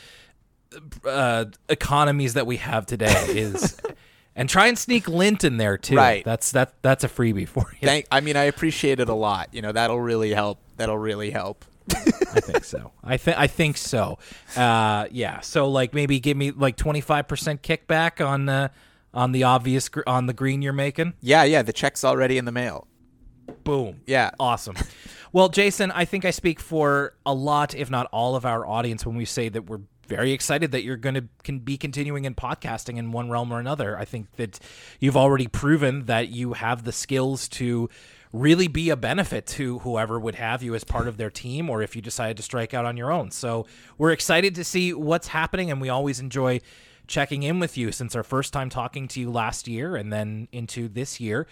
economies that we have today is, and try and sneak lint in there too. Right. That's a freebie for you. I appreciate it a lot. You know, that'll really help. I think so. I think so. Yeah. So like maybe give me like 25% kickback on the green you're making. Yeah. The check's already in the mail. Boom. Yeah. Awesome. Well, Jason, I think I speak for a lot, if not all, of our audience when we say that we're very excited that you're going to be continuing in podcasting in one realm or another. I think that you've already proven that you have the skills to really be a benefit to whoever would have you as part of their team, or if you decided to strike out on your own. So we're excited to see what's happening, and we always enjoy checking in with you since our first time talking to you last year and then into this year.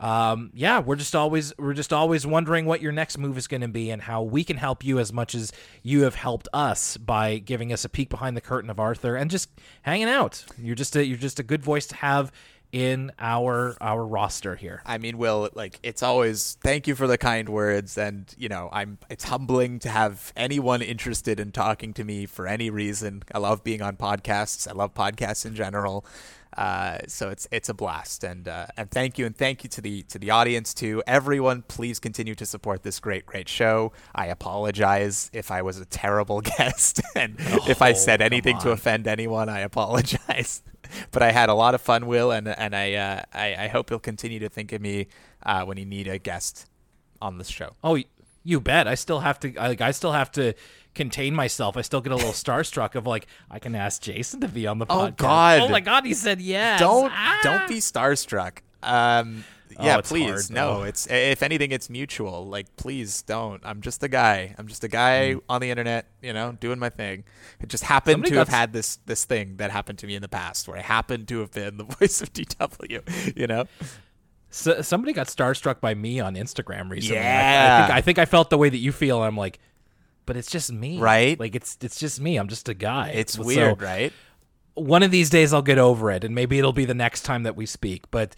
Yeah, we're just always wondering what your next move is going to be and how we can help you as much as you have helped us by giving us a peek behind the curtain of Arthur and just hanging out. You're just a good voice to have in our roster here. I mean, Will, like, it's always, thank you for the kind words, and you know, it's humbling to have anyone interested in talking to me for any reason. I love being on podcasts. I love podcasts in general. So it's a blast, and thank you to the audience, to everyone. Please continue to support this great show. I apologize if I was a terrible guest and if I said anything to offend anyone. I apologize, but I had a lot of fun, Will, and I hope you'll continue to think of me when you need a guest on this show. Oh, you bet. I still have to contain myself. I still get a little starstruck of like, I can ask Jason to be on the podcast. Oh my god, he said yes. Don't be starstruck. Yeah, please. Hard, no, it's, if anything, it's mutual. Like, please don't. I'm just a guy on the internet, you know, doing my thing. It just happened have had this thing that happened to me in the past where I happened to have been the voice of DW, you know. So somebody got starstruck by me on Instagram recently. Yeah. I think I felt the way that you feel. I'm like, but it's just me, right? Like it's just me. I'm just a guy. It's weird, right? One of these days I'll get over it, and maybe it'll be the next time that we speak, but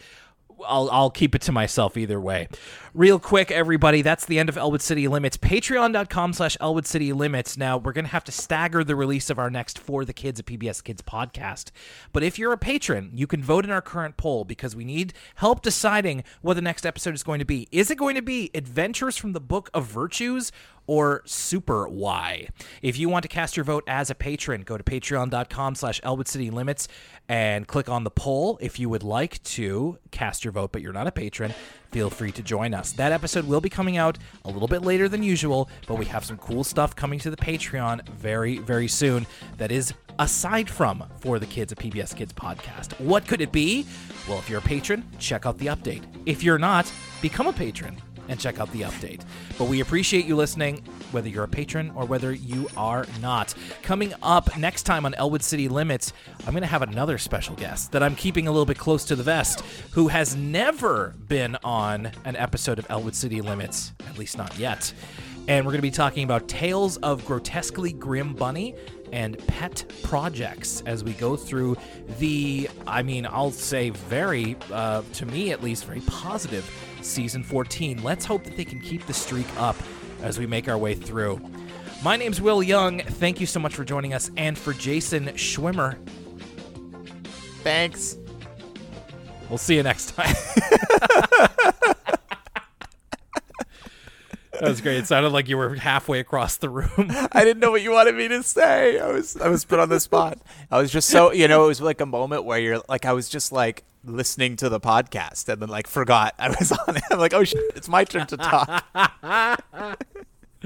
I'll keep it to myself either way. Real quick, everybody, that's the end of Elwood City Limits. Patreon.com/ElwoodCityLimits. Now, we're going to have to stagger the release of our next For the Kids, a PBS Kids podcast. But if you're a patron, you can vote in our current poll because we need help deciding what the next episode is going to be. Is it going to be Adventures from the Book of Virtues or Super Y? If you want to cast your vote as a patron, go to patreon.com/ElwoodCityLimits and click on the poll. If you would like to cast your vote, but you're not a patron, feel free to join us. That episode will be coming out a little bit later than usual, but we have some cool stuff coming to the Patreon very, very soon that is aside from For the Kids, a PBS Kids podcast. What could it be? Well, if you're a patron, check out the update. If you're not, become a patron and check out the update. But we appreciate you listening, whether you're a patron or whether you are not. Coming up next time on Elwood City Limits, I'm going to have another special guest that I'm keeping a little bit close to the vest, who has never been on an episode of Elwood City Limits, at least not yet. And we're going to be talking about Tales of Grotesquely Grim Bunny and Pet Projects as we go through the, I mean, I'll say very, to me at least, very positive Season 14. Let's hope that they can keep the streak up as we make our way through. My name's Will Young. Thank you so much for joining us. And for Jason Schwimmer, thanks. We'll see you next time. That was great. It sounded like you were halfway across the room. I didn't know what you wanted me to say. I was put on the spot. I was just so, you know, it was like a moment where you're like, I was just like listening to the podcast and then like forgot I was on it. I'm like, oh shit, it's my turn to talk.